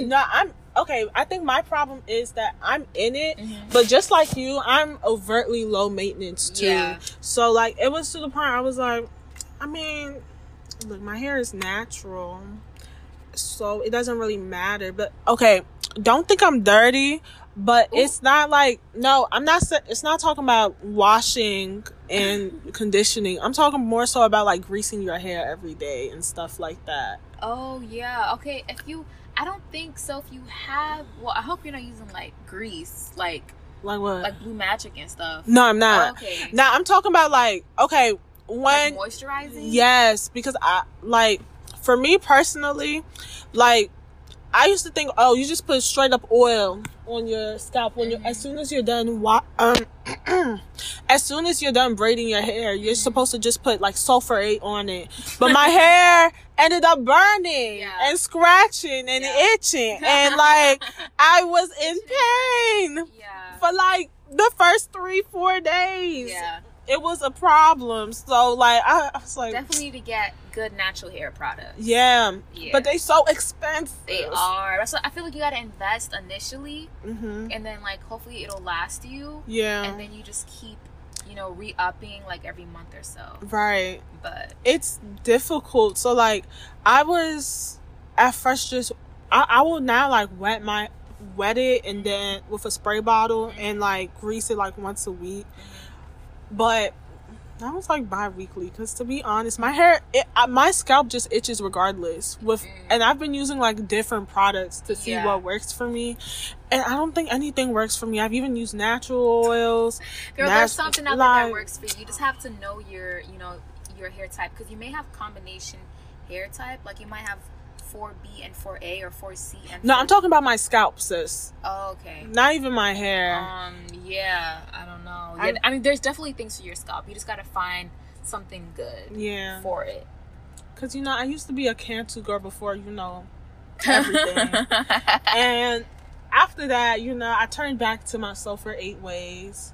No, I'm okay. I think my problem is that I'm in it, but just like you, I'm overtly low maintenance too. Yeah. So like it was to the point I was like, I mean, look, my hair is natural, so it doesn't really matter. But okay, don't think I'm dirty. But it's not like, no, I'm not, it's not talking about washing and conditioning. I'm talking more so about like greasing your hair every day and stuff like that. Oh, yeah. Okay. I don't think so. If you have, well, I hope you're not using like grease, like what? Like Blue Magic and stuff. No, I'm not. Oh, okay. Now I'm talking about like, okay, when. Like moisturizing? Yes. Because I, like, for me personally, like, I used to think, oh, you just put straight up oil on your scalp when you, as soon as you're done as soon as you're done braiding your hair, you're supposed to just put like sulfate on it. But my hair ended up burning and scratching and itching, and like I was in pain for like the first 3-4 days. It was a problem. So like I was like, definitely need to get good natural hair products. Yeah. But they so expensive. They are. So I feel like you gotta invest initially, and then like hopefully it'll last you. Yeah. And then you just keep, you know, re-upping like every month or so. Right. But it's difficult. So like I was at first just I will now like wet it and then with a spray bottle and like grease it like once a week. But that was like bi-weekly, because to be honest, my hair, my scalp just itches regardless. And I've been using like different products to see what works for me, and I don't think anything works for me. I've even used natural oils. Girl, there's something out there that works for you. You just have to know your hair type, because you may have combination hair type. Like you might have 4B and 4A or 4C and 4B. No, I'm talking about my scalp, sis. Oh, okay. Not even my hair. Yeah, I don't know. I mean, there's definitely things for your scalp. You just gotta find something good for it. Because, you know, I used to be a Cantu girl before, you know, everything. And after that, you know, I turned back to my sulfur-8 ways.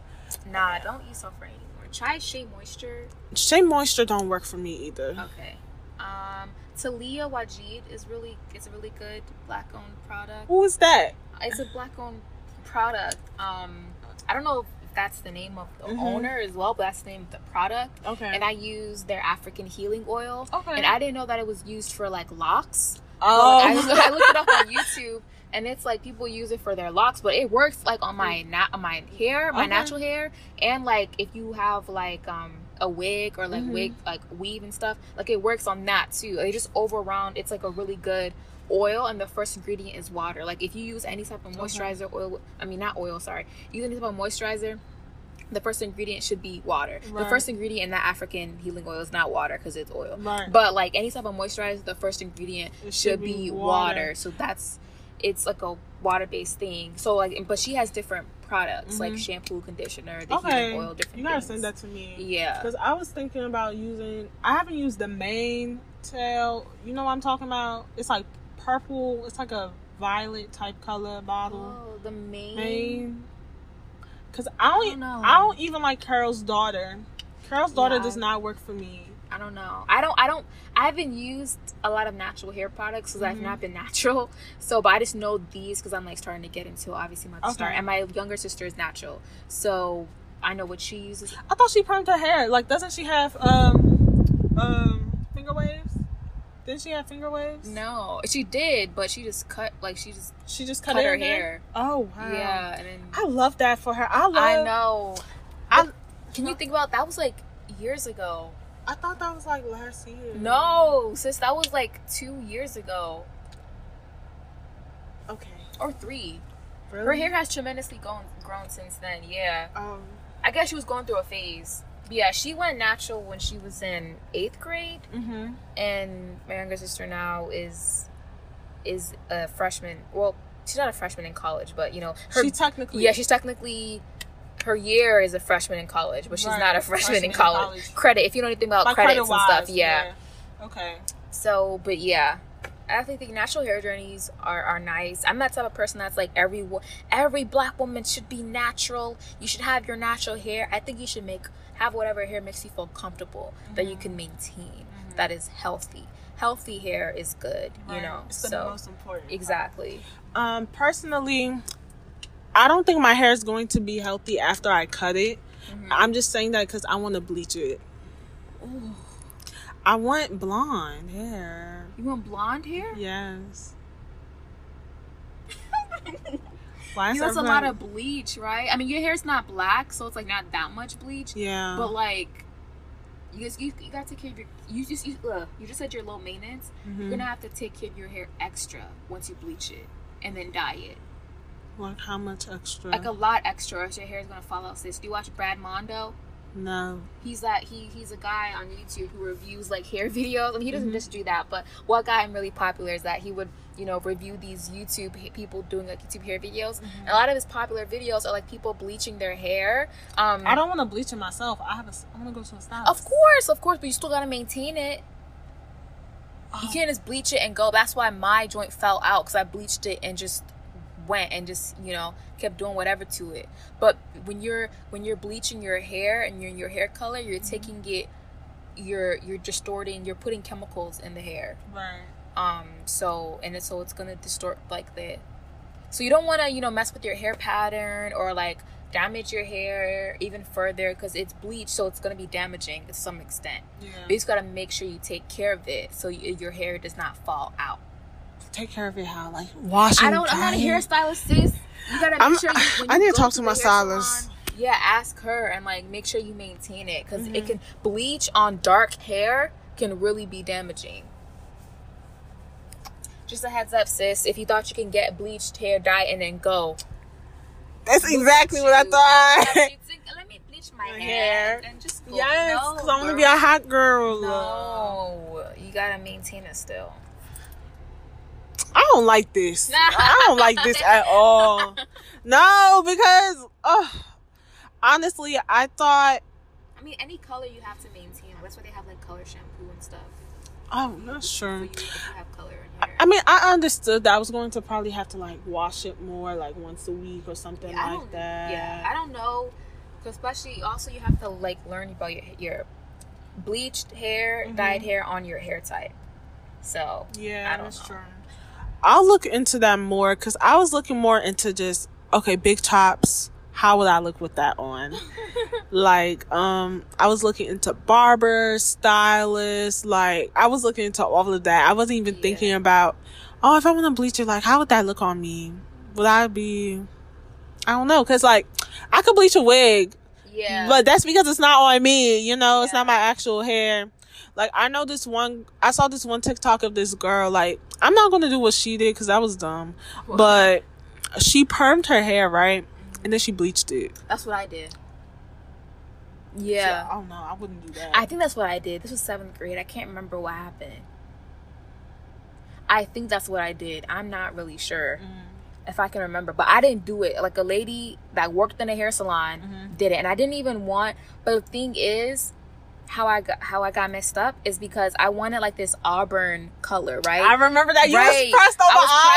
Nah, don't use sulfur-8 anymore. Try Shea Moisture. Shea Moisture don't work for me either. Okay. Talia Wajid is a really good black owned product. Who is that? It's a black owned product. I don't know if that's the name of the owner as well, but that's the name of the product. Okay. And I use their African healing oil. Okay. And I didn't know that it was used for like locks. Oh. I looked it up on YouTube, and it's like people use it for their locks, but it works like on my hair, my natural hair, and like if you have like a wig or like wig like weave and stuff, like it works on that too. They just overround. It's like a really good oil, and the first ingredient is water. Like if you use any type of moisturizer use any type of moisturizer, the first ingredient should be water. Right. The first ingredient in that African healing oil is not water, because it's oil. Right. But like any type of moisturizer, the first ingredient should be water. So that's it's like a water-based thing. So like, but she has different products, like shampoo, conditioner, the healing oil, different you gotta things. Send that to me. Yeah, because I was thinking about using, I haven't used the main tail, you know what I'm talking about, it's like purple, it's like a violet type color bottle. Oh, the main. Because I don't even like Carol's daughter does not work for me. I don't know. I haven't used a lot of natural hair products because I've not been natural. So, but I just know these because I'm like starting to get into obviously my star. And my younger sister is natural, so I know what she uses. I thought she permed her hair. Like, doesn't she have finger waves? Didn't she have finger waves? No, she did, but she just cut like she just cut her hair. Oh wow! Yeah, and then, I love that for her. I know. Can you think about that? Was like years ago. I thought that was like last year. No, sis, that was like 2 years ago. Okay. Or three. Really? Her hair has tremendously grown since then. Yeah. I guess she was going through a phase. Yeah, she went natural when she was in 8th grade. Mm-hmm. And my younger sister now is a freshman. Well, she's not a freshman in college, but you know, she's technically. Her year is a freshman in college, but she's not a freshman in college. Credit, if you know anything about like credits and stuff, yeah. Okay. So, but yeah, I definitely think natural hair journeys are nice. I'm that type of person that's like every black woman should be natural. You should have your natural hair. I think you should have whatever hair makes you feel comfortable that you can maintain. Mm-hmm. That is healthy. Healthy hair is good, you know. It's the most important. Exactly. Personally, I don't think my hair is going to be healthy after I cut it. Mm-hmm. I'm just saying that because I want to bleach it. Ooh. I want blonde hair. You want blonde hair? Yes. That's a lot of bleach, right? I mean, your hair's not black, so it's like not that much bleach. Yeah. But like, you got to take care of your. You just said you're low maintenance. Mm-hmm. You're gonna have to take care of your hair extra once you bleach it and then dye it. Like how much extra? Like a lot extra, or your hair is gonna fall out, sis. Do you watch Brad Mondo? No. He's like he's a guy on YouTube who reviews like hair videos. I mean, he doesn't just do that, but what got him really popular is that he would, you know, review these YouTube people doing like YouTube hair videos. Mm-hmm. A lot of his popular videos are like people bleaching their hair. I don't want to bleach it myself. I want to go to a stylist. Of course, but you still gotta maintain it. Oh. You can't just bleach it and go. That's why my joint fell out because I bleached it and just. Went and just, you know, kept doing whatever to it. But when you're bleaching your hair and you're in your hair color, you're taking it, you're distorting, you're putting chemicals in the hair, right? So it's gonna distort like that. So you don't want to, you know, mess with your hair pattern or like damage your hair even further because it's bleached, so it's going to be damaging to some extent. Yeah. But you just got to make sure you take care of it so your hair does not fall out. Take care of your hair, like wash and dry. I'm not a hairstylist, sis. You gotta make sure. I need to talk to my stylist. Yeah, ask her and like make sure you maintain it because it can bleach on dark hair can really be damaging. Just a heads up, sis. If you thought you can get bleached hair dye and then go, that's exactly what I thought. Let me bleach my hair and just go. Yes, because I want to be a hot girl. No, you gotta maintain it still. I don't like this. I don't like this at all. No, because honestly, I thought. I mean, any color you have to maintain. That's why they have like color shampoo and stuff. I'm not sure. So you have color in hair. I mean, I understood that I was going to probably have to like wash it more, like once a week or something like that. Yeah, I don't know. Especially, also you have to like learn about your bleached hair, dyed hair on your hair type. So yeah, I don't know. True. I'll look into that more because I was looking more into just, okay, big tops. How would I look with that on? Like, I was looking into barbers, stylists. Like, I was looking into all of that. I wasn't even thinking about, oh, if I want to bleach it, like, how would that look on me? Would I be, I don't know. Because, like, I could bleach a wig. Yeah. But that's because it's not on me, you know? Yeah. It's not my actual hair. Like, I know I saw this one TikTok of this girl, like, I'm not going to do what she did because that was dumb, but she permed her hair, right? And then she bleached it. That's what I did. Yeah. So, I don't know. I wouldn't do that. I think that's what I did. This was 7th grade. I can't remember what happened. I think that's what I did. I'm not really sure if I can remember, but I didn't do it. Like, a lady that worked in a hair salon did it, and I didn't even want. But the thing is, how I got messed up is because I wanted like this auburn color, right? I remember that you was pressed over. I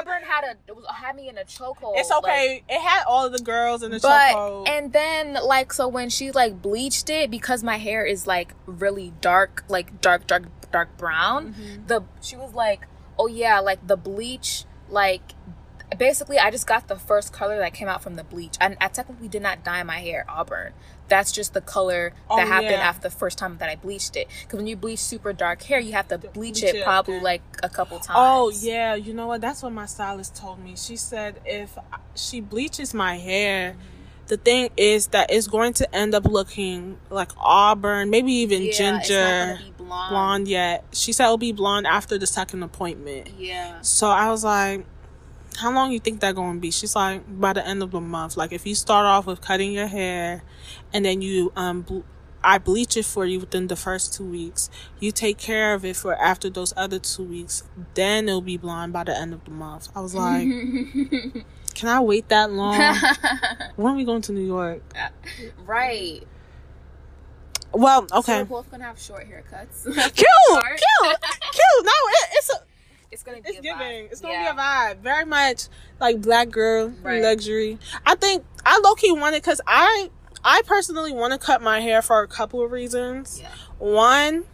was auburn. Auburn had me in a chokehold. It's okay. Like, it had all of the girls in the chokehold. And then like, so when she like bleached it, because my hair is like really dark, like dark brown. She was like, oh yeah, like the bleach, like. Basically, I just got the first color that came out from the bleach. I technically did not dye my hair auburn. That's just the color that happened after the first time that I bleached it. Because when you bleach super dark hair, you have to bleach it probably like a couple times. Oh, yeah. You know what? That's what my stylist told me. She said if she bleaches my hair, the thing is that it's going to end up looking like auburn, maybe even ginger. It's not gonna be blonde yet. She said it'll be blonde after the second appointment. Yeah. So I was like, how long you think that gonna be? She's like, by the end of the month. Like, if you start off with cutting your hair and then you I bleach it for you within the first 2 weeks, you take care of it for after those other 2 weeks, then it'll be blonde by the end of the month. I was like, can I wait that long? When are we going to New York? Right. Well, okay, so we're both gonna have short haircuts. Cute. No, it's gonna be a vibe, very much like black girl luxury. I think I low-key wanted, because I personally want to cut my hair for a couple of reasons. One,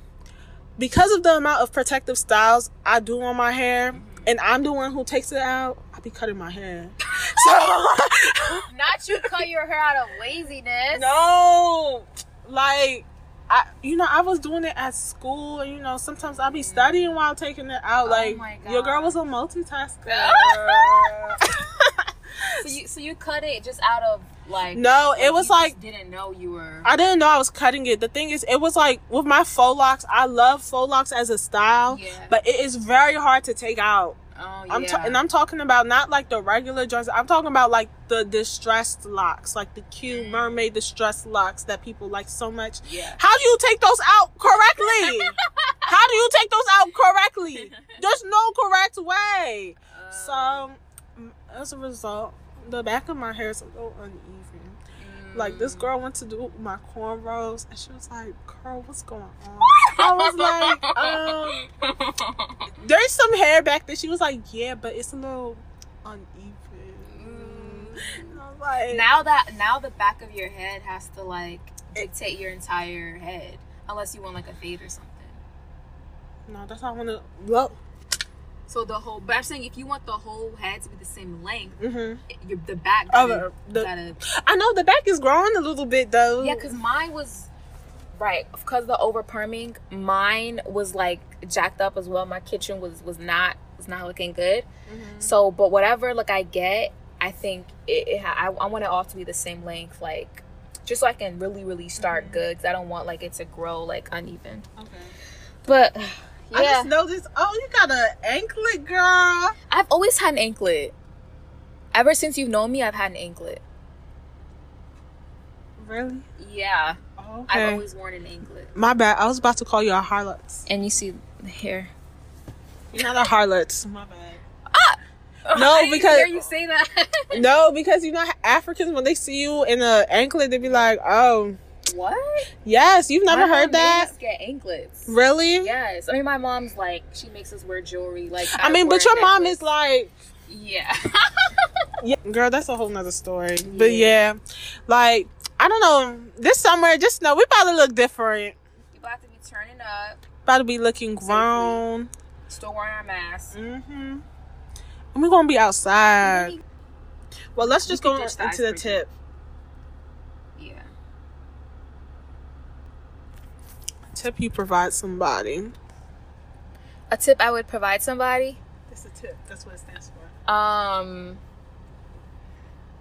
because of the amount of protective styles I do on my hair, and I'm the one who takes it out. I be cutting my hair. So not you cut your hair out of laziness. No, like, I was doing it at school, and, you know, sometimes I'll be studying while taking it out. Like, your girl was a multitasker. So you cut it just out of, like... No, it was like... didn't know you were... I didn't know I was cutting it. The thing is, it was like, with my faux locks, I love faux locks as a style, but it is very hard to take out. Oh, yeah. I'm talking about not like the regular joints. I'm talking about like the distressed locks, like the cute mermaid distressed locks that people like so much. Yeah. How do you take those out correctly? There's no correct way. So as a result, the back of my hair is a little uneven. Like, this girl went to do my cornrows, and she was like, girl, what's going on? I was like, there's some hair back there. She was like, yeah, but it's a little uneven. And I was like, now the back of your head has to, like, dictate your entire head. Unless you want, like, a fade or something. No, that's not what I want to look. So the whole, but I'm saying if you want the whole head to be the same length, the back. I know the back is growing a little bit though. Yeah, because mine was because the over perming, mine was like jacked up as well. My kitchen was not looking good. So, but whatever look I get, I think I want it all to be the same length, like just so I can really really start good. Cause I don't want like it to grow like uneven. Okay, but. Yeah. I just noticed, you got an anklet, girl. I've always had an anklet. Ever since you've known me, I've had an anklet. Really? Yeah. Okay. I've always worn an anklet. My bad. I was about to call you a harlot. And you see the hair. You're not a harlot. My bad. No, because I didn't hear you say that. No, because you know Africans, when they see you in an anklet, they be like, oh. What? Yes, you've never heard that? My mom made us get anklets. Really? Yes. I mean, my mom's like, she makes us wear jewelry. Like, but your mom is like, yeah. Girl, that's a whole nother story. Yeah. But yeah, like, I don't know. This summer, just know we about to look different. We about to be turning up. About to be looking grown. Still wearing our masks. And we're gonna be outside. Well, let's just go into the tip. Tip you provide somebody. A tip I would provide somebody? That's a tip. That's what it stands for.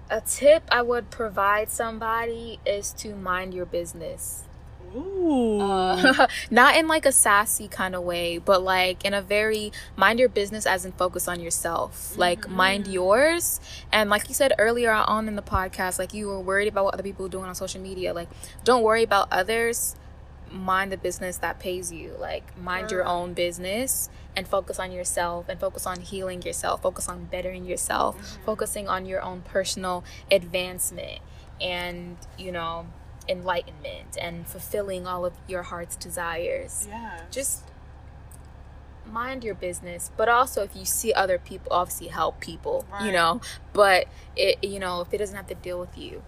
A tip I would provide somebody is to mind your business. Ooh. Not in like a sassy kind of way, but like in a very mind your business as in focus on yourself. Like mind yours. And like you said earlier on in the podcast, like you were worried about what other people were doing on social media. Like, don't worry about others. mind the business that pays you. Like, mind your own business and focus on yourself and focus on healing yourself, focus on bettering yourself, focusing on your own personal advancement and, you know, enlightenment and fulfilling all of your heart's desires. Yeah. Just mind your business. But also, if you see other people, obviously help people, you know, but it, you know, if it doesn't have to deal with you,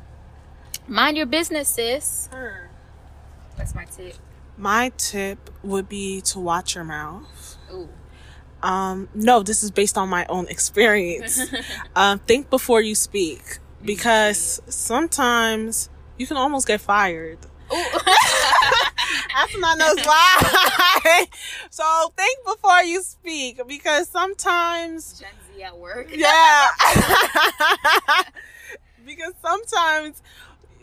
mind your business, sis. That's my tip. My tip would be to watch your mouth. No, this is based on my own experience. Think before you speak, because sometimes you can almost get fired. That's not no lie. So think before you speak, because sometimes Gen Z at work. Yeah. Because sometimes,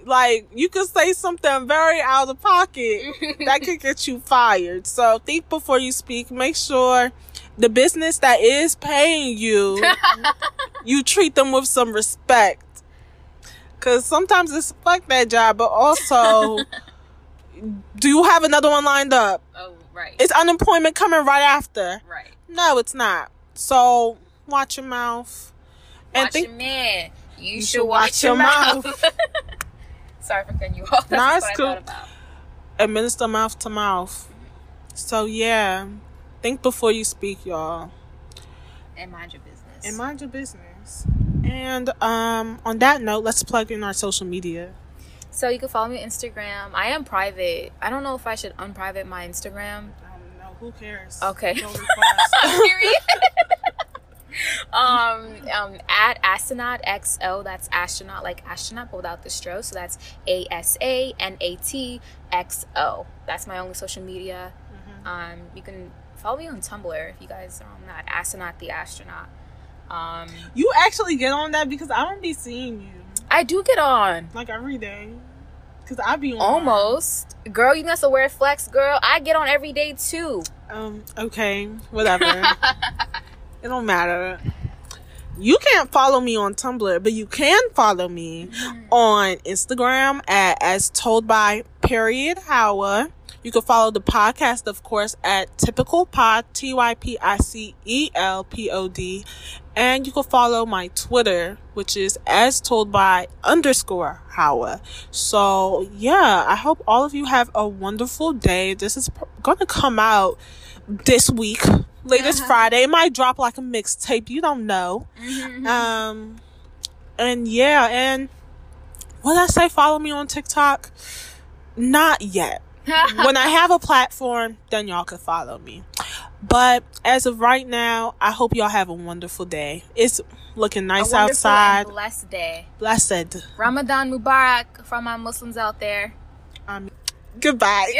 like, you could say something very out of pocket that could get you fired. So think before you speak. Make sure the business that is paying you, you treat them with some respect. Because sometimes it's fuck that job, but also, do you have another one lined up? Oh, right. Is unemployment coming right after? Right. No, it's not. So watch your mouth. And watch your man. You should watch your mouth. Sorry for cutting you off. That's what I thought about. Administer mouth to mouth. So, yeah. Think before you speak, y'all. And mind your business. And mind your business. And on that note, let's plug in our social media. So you can follow me on Instagram. I am private. I don't know if I should unprivate my Instagram. I don't know. Who cares? Okay. No request. Period. At AstronautXL, that's astronaut like astronaut but without the stro, so that's ASANATXO. That's my only social media. You can follow me on Tumblr if you guys are on that, astronaut the astronaut. You actually get on that? Because I don't be seeing you. I do get on like every day, because I be on almost mine. Girl, you must wear flex, girl. I get on every day too. Okay, whatever. It don't matter. You can't follow me on Tumblr, but you can follow me on Instagram at @astoldby.Howard. You can follow the podcast, of course, at typicalpod, typicelpod. And you can follow my Twitter, which is @astoldby_Howard. So, yeah, I hope all of you have a wonderful day. This is going to come out this week. Latest Friday. It might drop like a mixtape. You don't know. And yeah, and what did I say? Follow me on TikTok? Not yet. When I have a platform, then y'all can follow me. But as of right now, I hope y'all have a wonderful day. It's looking nice outside. Blessed day. Blessed. Ramadan Mubarak from my Muslims out there. Goodbye.